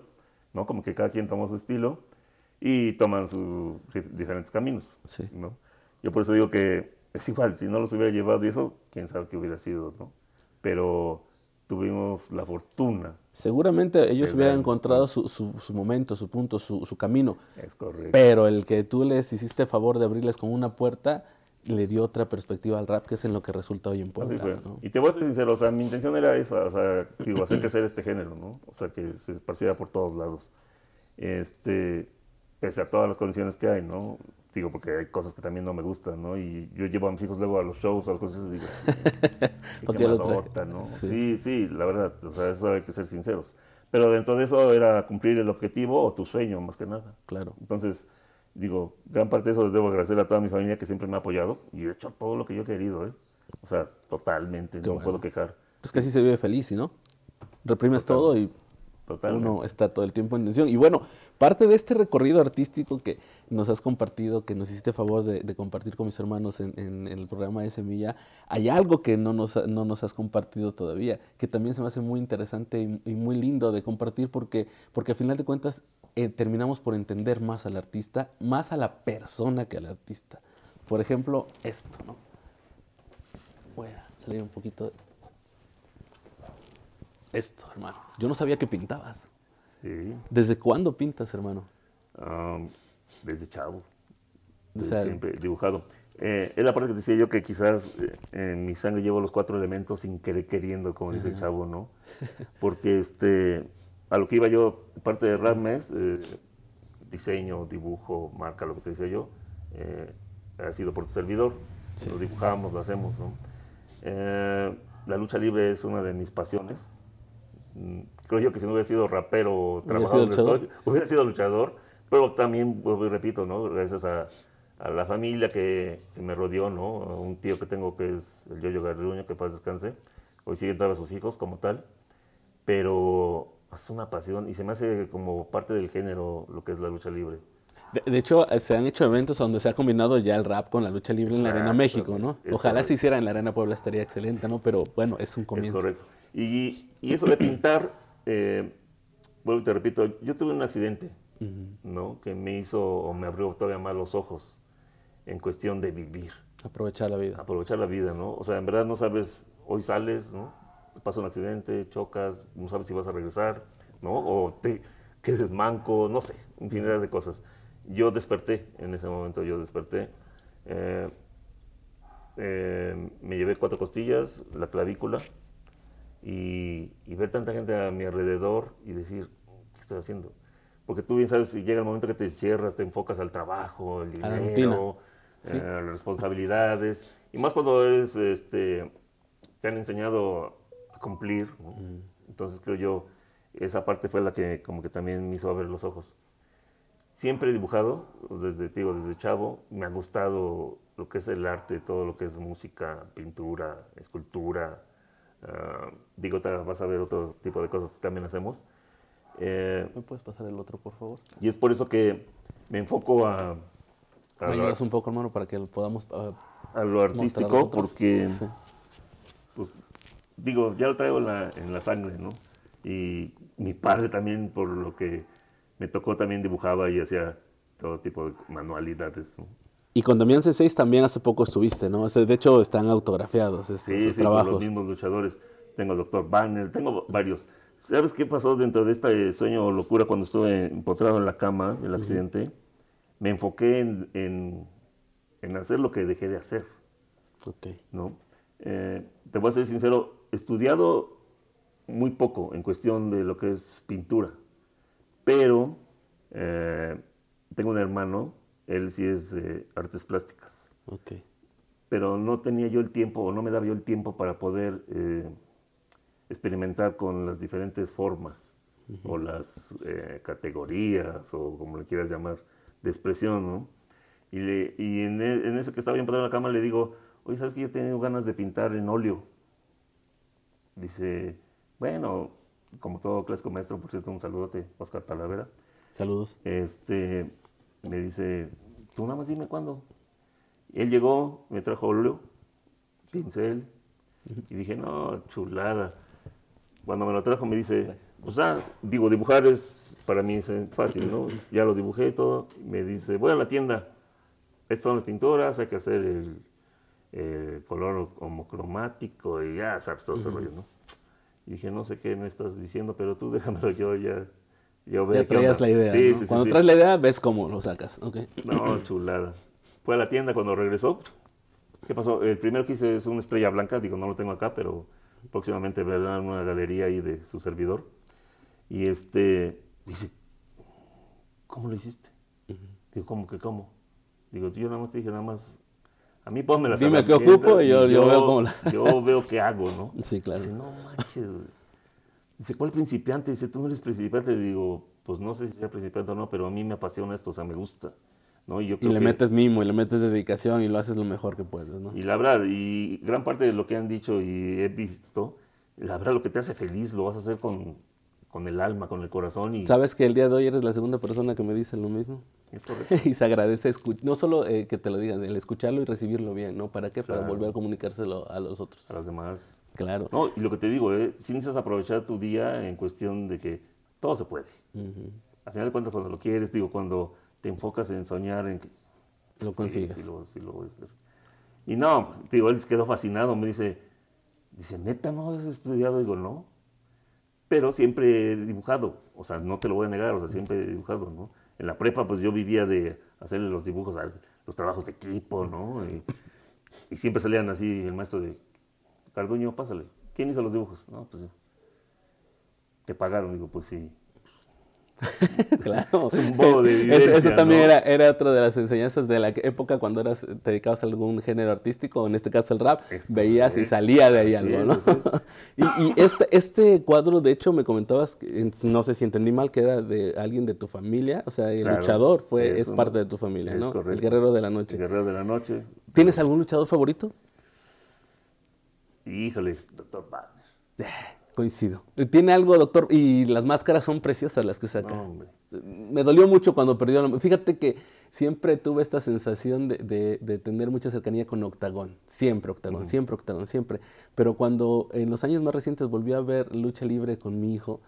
¿no? Como que cada quien toma su estilo y toman sus diferentes caminos, sí. ¿No? Yo por eso digo que es igual, si no los hubiera llevado y eso, quién sabe qué hubiera sido, ¿no? Pero tuvimos la fortuna. Seguramente ellos hubieran encontrado su, su, su momento, su punto, su, su camino. Es correcto. Pero el que tú les hiciste favor de abrirles con una puerta, le dio otra perspectiva al rap, que es en lo que resulta hoy en Puebla, ¿no? Y te voy a ser sincero, o sea, mi intención era esa, o sea, digo, hacer crecer este género, ¿no? O sea, que se esparciera por todos lados. Este, pese a todas las condiciones que hay, ¿no? Digo, porque hay cosas que también no me gustan, ¿no? Y yo llevo a mis hijos luego a los shows, a las cosas y digo, ¿qué, qué madota, no? Sí. sí, sí, la verdad, o sea, eso hay que ser sinceros. Pero dentro de eso era cumplir el objetivo o tu sueño, más que nada. Claro. Entonces, digo, gran parte de eso les debo agradecer a toda mi familia que siempre me ha apoyado y he hecho todo lo que yo he querido, ¿eh? O sea, totalmente, qué no bueno. puedo quejar. Pues que así se vive feliz, ¿no? Reprimes Total. todo y Totalmente. uno está todo el tiempo en tensión. Y bueno, parte de este recorrido artístico que nos has compartido, que nos hiciste favor de, de compartir con mis hermanos en, en, en el programa de Semilla, hay algo que no nos, no nos has compartido todavía, que también se me hace muy interesante y, y muy lindo de compartir, porque, porque al final de cuentas eh, terminamos por entender más al artista, más a la persona que al artista. Por ejemplo, esto, ¿no? Voy a salir un poquito de... Esto, hermano. Yo no sabía que pintabas. Sí. ¿Desde cuándo pintas, hermano? Um, desde chavo. Desde o sea, siempre dibujado. Eh, es la parte que decía yo que quizás eh, en mi sangre llevo los cuatro elementos sin querer queriendo, como uh-huh. dice el chavo, ¿no? Porque este, a lo que iba yo, parte de Rap Mex, eh, diseño, dibujo, marca, lo que te decía yo, eh, ha sido por tu servidor. Sí. Lo dibujamos, lo hacemos, ¿no? Eh, la lucha libre es una de mis pasiones. Creo yo que si no hubiera sido rapero, trabajador, hubiera sido luchador, hubiera sido luchador pero también, repito, ¿no? Gracias a, a la familia que, que me rodeó, ¿no? A un tío que tengo que es el Yoyo Garduño, que paz descanse, hoy siguen todos sus hijos como tal, pero es una pasión y se me hace como parte del género lo que es la lucha libre. De, de hecho, se han hecho eventos donde se ha combinado ya el rap con la lucha libre en la Arena México, ¿no? Ojalá se hiciera en la Arena Puebla, estaría excelente, ¿no? Pero bueno, es un comienzo. Es correcto. Y, y eso de pintar, eh, vuelvo y te repito, yo tuve un accidente, uh-huh. ¿no? Que me hizo, o me abrió todavía más los ojos en cuestión de vivir. Aprovechar la vida. Aprovechar la vida, ¿no? O sea, en verdad no sabes, hoy sales, ¿no? Te pasa un accidente, chocas, no sabes si vas a regresar, ¿no? O te quedes manco, no sé, infinidad de cosas. Yo desperté, en ese momento yo desperté, eh, eh, me llevé cuatro costillas, la clavícula, y, y ver tanta gente a mi alrededor y decir, ¿qué estoy haciendo? Porque tú bien sabes, si llega el momento que te encierras, te enfocas al trabajo, el dinero, a la eh, sí. las responsabilidades, y más cuando eres, este, te han enseñado a cumplir, ¿no? Mm. Entonces creo yo, esa parte fue la que como que también me hizo abrir los ojos. Siempre he dibujado, desde, digo, desde chavo, me ha gustado lo que es el arte, todo lo que es música, pintura, escultura. Uh, digo, vas a ver otro tipo de cosas que también hacemos. Eh, ¿Me puedes pasar el otro, por favor? Y es por eso que me enfoco a... a me lo, ayudas un poco, hermano, para que lo podamos... Uh, a lo artístico, porque... Sí. Pues, digo, ya lo traigo en la, en la sangre, ¿no? Y mi padre también, por lo que... Me tocó también dibujaba y hacía todo tipo de manualidades. Y con Damián C seis también hace poco estuviste, ¿no? O sea, de hecho, están autografiados estos, sí, esos sí, trabajos. Sí, los mismos luchadores. Tengo al doctor Wagner, tengo varios. ¿Sabes qué pasó dentro de este sueño o locura cuando estuve empotrado en la cama, el accidente? Uh-huh. Me enfoqué en, en, en hacer lo que dejé de hacer. Ok. ¿No? Eh, te voy a ser sincero, he estudiado muy poco en cuestión de lo que es pintura. Pero eh, tengo un hermano, él sí es eh, artes plásticas. Okay. Pero no tenía yo el tiempo, o no me daba yo el tiempo para poder eh, experimentar con las diferentes formas, uh-huh. o las eh, categorías, o como le quieras llamar, de expresión, ¿no? Y, le, y en, en eso que estaba yo parado en la cama le digo, oye, ¿sabes que yo he tenido ganas de pintar en óleo? Dice, bueno... Como todo clásico maestro, por cierto, un saludote, Oscar Talavera. Saludos. Este, me dice, tú nada más dime cuándo. Él llegó, me trajo óleo, pincel, y dije, no, chulada. Cuando me lo trajo me dice, pues ah, digo, dibujar es, para mí es fácil, ¿no? Ya lo dibujé y todo. Me dice, voy a la tienda, estas son las pinturas, hay que hacer el, el color homocromático y ya, sabes, todo ese rollo, ¿no? Y dije, no sé qué me estás diciendo, pero tú déjamelo, yo ya... Yo ve ya traías la idea, sí, ¿no? sí, Cuando sí, traes sí. la idea, ves cómo lo sacas. Okay. No, chulada. Fue a la tienda cuando regresó. ¿Qué pasó? El primero que hice es una estrella blanca. Digo, no lo tengo acá, pero próximamente verán una galería ahí de su servidor. Y este... Dice, ¿cómo lo hiciste? Uh-huh. Digo, ¿cómo que cómo? Digo, yo nada más te dije, nada más... A mí ponme la sala. Dime qué ocupo y yo, yo, yo veo cómo la... Yo veo qué hago, ¿no? Sí, claro. Dice, no manches, güey. Dice, ¿cuál principiante? Dice, tú no eres principiante. Digo, pues no sé si sea principiante o no, pero a mí me apasiona esto, o sea, me gusta, ¿no? Y, yo creo y le que... metes mimo, y le metes dedicación, y lo haces lo mejor que puedes, ¿no? Y la verdad, y gran parte de lo que han dicho y he visto, la verdad, lo que te hace feliz lo vas a hacer con, con el alma, con el corazón. Y... ¿Sabes que el día de hoy eres la segunda persona que me dice lo mismo? Es correcto. Y se agradece, escuch- no solo eh, que te lo digan, el escucharlo y recibirlo bien, ¿no? ¿Para qué? Claro. Para volver a comunicárselo a los otros. A los demás. Claro. No, y lo que te digo, eh, si necesitas aprovechar tu día en cuestión de que todo se puede. Uh-huh. Al final de cuentas, cuando lo quieres, digo, cuando te enfocas en soñar, en que... Lo consigues. Sí, sí, lo, sí, lo voy a hacer. Y no, digo, él quedó fascinado, me dice, dice, ¿neta no has estudiado? Digo, no. Pero siempre he dibujado, o sea, no te lo voy a negar, o sea, siempre he dibujado, ¿no? En la prepa, pues, yo vivía de hacerle los dibujos, a los trabajos de equipo, ¿no? Y, y siempre salían así, el maestro de, Carduño, pásale, ¿quién hizo los dibujos? No, pues, te pagaron, digo, pues, sí. Claro, es un modo de vivencia, eso, eso también, ¿no? Era, era otra de las enseñanzas de la época cuando eras, te dedicabas a algún género artístico, en este caso el rap, es veías y salía de ahí algo, es, ¿no? Y, y este, este cuadro, de hecho, me comentabas, no sé si entendí mal, que era de alguien de tu familia, o sea, el claro, luchador fue, es, es parte de tu familia, ¿no? Correcto. El guerrero de la noche. El guerrero de la noche. ¿Tienes algún luchador favorito? Híjole, doctor Wagner. Coincido. Tiene algo, doctor, y las máscaras son preciosas las que saca. No, me dolió mucho cuando perdió. La... Fíjate que siempre tuve esta sensación de, de, de tener mucha cercanía con Octagón. Siempre Octagón, no. siempre Octagón, siempre. Pero cuando en los años más recientes volví a ver lucha libre con mi hijo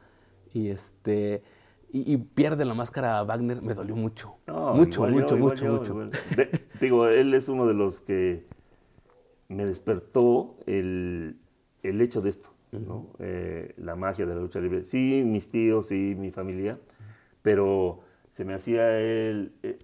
y este y, y pierde la máscara a Wagner, me dolió mucho. No, mucho, igual mucho, yo, mucho, igual mucho. Yo, mucho. Igual. De, digo, él es uno de los que me despertó el, el hecho de esto. ¿No? Eh, la magia de la lucha libre. Sí, mis tíos, sí, mi familia, pero se me hacía él... Eh,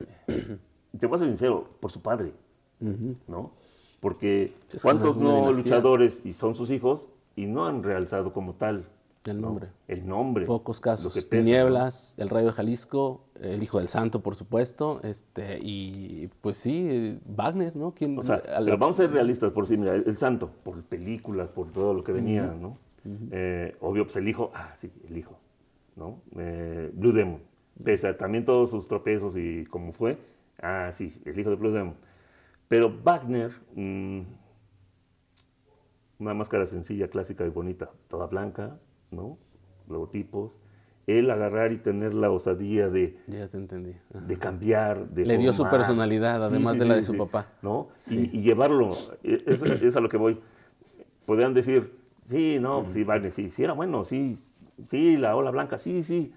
te voy a ser sincero, por su padre, uh-huh. ¿no? Porque cuántos no luchadores y son sus hijos y no han realzado como tal el nombre. ¿No? El nombre. Pocos casos. Pesa, Tinieblas, ¿no? El Rayo de Jalisco, el Hijo del Santo, por supuesto, este, y pues sí, Wagner, ¿no? ¿Quién, o sea, al... pero vamos a ser realistas, por sí, mira, el Santo, por películas, por todo lo que venía, uh-huh. ¿no? Uh-huh. Eh, obvio, pues el Hijo, ah, sí, el Hijo, ¿no? Eh, Blue Demon, pese a también todos sus tropezos y cómo fue, ah, sí, el Hijo de Blue Demon. Pero Wagner, mmm, una máscara sencilla, clásica y bonita, toda blanca, ¿no? Logotipos. Él agarrar y tener la osadía de... Ya te entendí. Ajá. De cambiar, de... Le formar. Dio su personalidad, además sí, sí, de la sí, de su sí. papá. ¿No? Sí. Y, y llevarlo, es, es a lo que voy. Podrían decir, sí, no, uh-huh. sí, Wagner, sí, sí, era bueno, sí, sí, la ola blanca, sí, sí.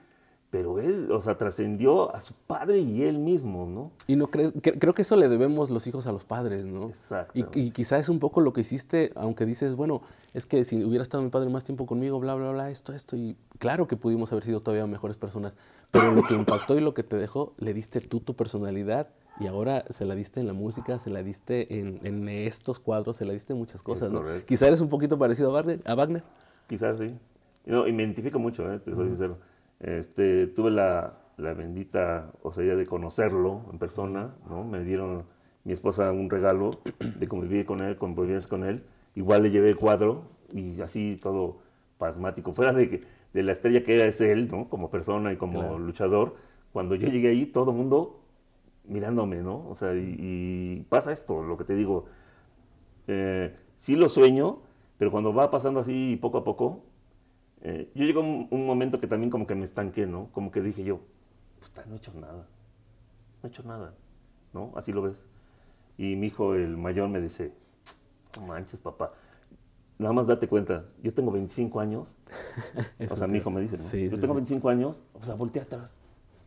Pero él, o sea, trascendió a su padre y él mismo, ¿no? Y no cre- cre- creo que eso le debemos los hijos a los padres, ¿no? Exacto. Y, y quizá es un poco lo que hiciste, aunque dices, bueno... Es que si hubiera estado mi padre más tiempo conmigo, bla, bla, bla, esto, esto. Y claro que pudimos haber sido todavía mejores personas. Pero lo que impactó y lo que te dejó, le diste tú tu personalidad. Y ahora se la diste en la música, se la diste en, en estos cuadros, se la diste en muchas cosas, ¿no? Quizá eres un poquito parecido a Wagner. A Wagner. Quizás sí. No, y me identifico mucho, ¿eh? Te soy uh-huh. sincero. Este, tuve la, la bendita osadía de conocerlo en persona, ¿no? Me dieron mi esposa un regalo de convivir con él, convivir con él. Igual le llevé el cuadro y así todo pasmático. Fuera de, de la estrella que era es él, ¿no? Como persona y como claro. luchador. Cuando yo llegué ahí, todo el mundo mirándome, ¿no? O sea, y, y pasa esto, lo que te digo. Eh, sí lo sueño, pero cuando va pasando así poco a poco, eh, yo llegué a un, un momento que también como que me estanqué, ¿no? Como que dije yo, puta, no he hecho nada. No he hecho nada, ¿no? Así lo ves. Y mi hijo, el mayor, me dice... No manches, papá. Nada más date cuenta. Yo tengo veinticinco años. O sea, mi hijo me dice, ¿no? Sí, yo sí, tengo sí. veinticinco años. O sea, voltea atrás.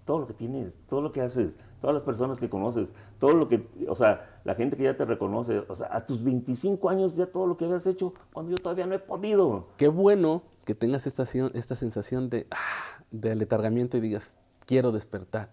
Todo lo que tienes, todo lo que haces, todas las personas que conoces, todo lo que... O sea, la gente que ya te reconoce. O sea, a tus veinticinco años ya todo lo que habías hecho cuando yo todavía no he podido. Qué bueno que tengas esta, esta sensación de, ah, de aletargamiento y digas, quiero despertar.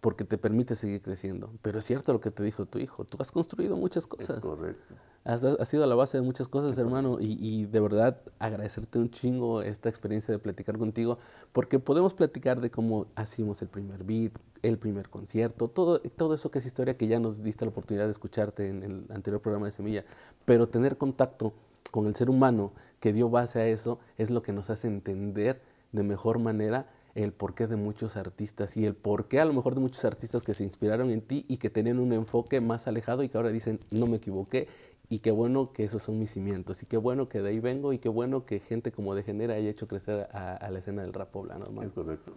Porque te permite seguir creciendo. Pero es cierto lo que te dijo tu hijo. Tú has construido muchas cosas. Es correcto. Has, has sido la base de muchas cosas, hermano. Y, y de verdad, agradecerte un chingo esta experiencia de platicar contigo. Porque podemos platicar de cómo hicimos el primer beat, el primer concierto. Todo, todo eso que es historia que ya nos diste la oportunidad de escucharte en el anterior programa de Semilla. Pero tener contacto con el ser humano que dio base a eso es lo que nos hace entender de mejor manera el porqué de muchos artistas y el porqué a lo mejor de muchos artistas que se inspiraron en ti y que tenían un enfoque más alejado y que ahora dicen, no me equivoqué, y qué bueno que esos son mis cimientos, y qué bueno que de ahí vengo, y qué bueno que gente como Degenere haya hecho crecer a, a la escena del rap poblano, hermano. Es correcto.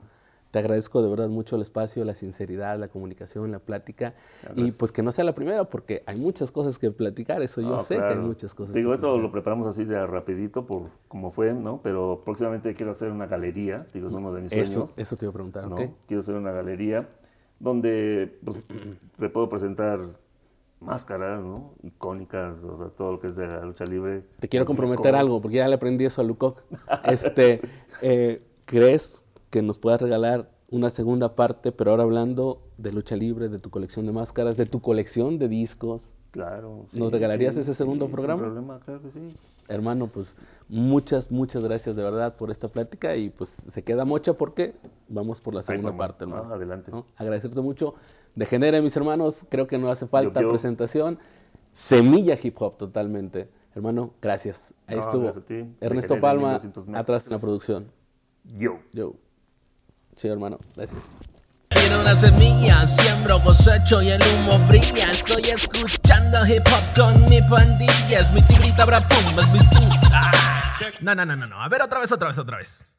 Te agradezco de verdad mucho el espacio, la sinceridad, la comunicación, la plática. Gracias. Y pues que no sea la primera, porque hay muchas cosas que platicar, eso yo ah, sé claro. que hay muchas cosas. Digo, que esto platicar. Lo preparamos así de rapidito, por como fue, ¿no? Pero próximamente quiero hacer una galería, digo, es uno de mis eso, sueños. Eso te iba a preguntar, ¿no? ¿Okay? Quiero hacer una galería donde pues, te puedo presentar máscaras, ¿no? Icónicas, o sea, todo lo que es de la lucha libre. Te quiero comprometer Comas. algo, porque ya le aprendí eso a Lukoc. Este, eh, ¿crees que nos puedas regalar una segunda parte, pero ahora hablando de lucha libre, de tu colección de máscaras, de tu colección de discos? Claro. Sí, ¿nos regalarías sí, ese segundo sí, programa? Sin problema, claro que sí. Hermano, pues muchas, muchas gracias de verdad por esta plática y pues se queda mocha porque vamos por la segunda Ahí vamos. parte, hermano. Ah, adelante. ¿No? Agradecerte mucho. Degenere, mis hermanos, creo que no hace falta yo, yo. presentación. Semilla hip hop totalmente. Hermano, gracias. Ahí no, estuvo. Gracias a ti. Ernesto Degenere, Palma, atrás en la producción. Yo. Yo. Sí, hermano, gracias. Tiene una semilla, siembro, cosecho y el humo brilla. Estoy escuchando hip hop con mi pandilla. Es mi tigrita, brapum, es mi puta. No, no, no, no, no. A ver, otra vez, otra vez, otra vez.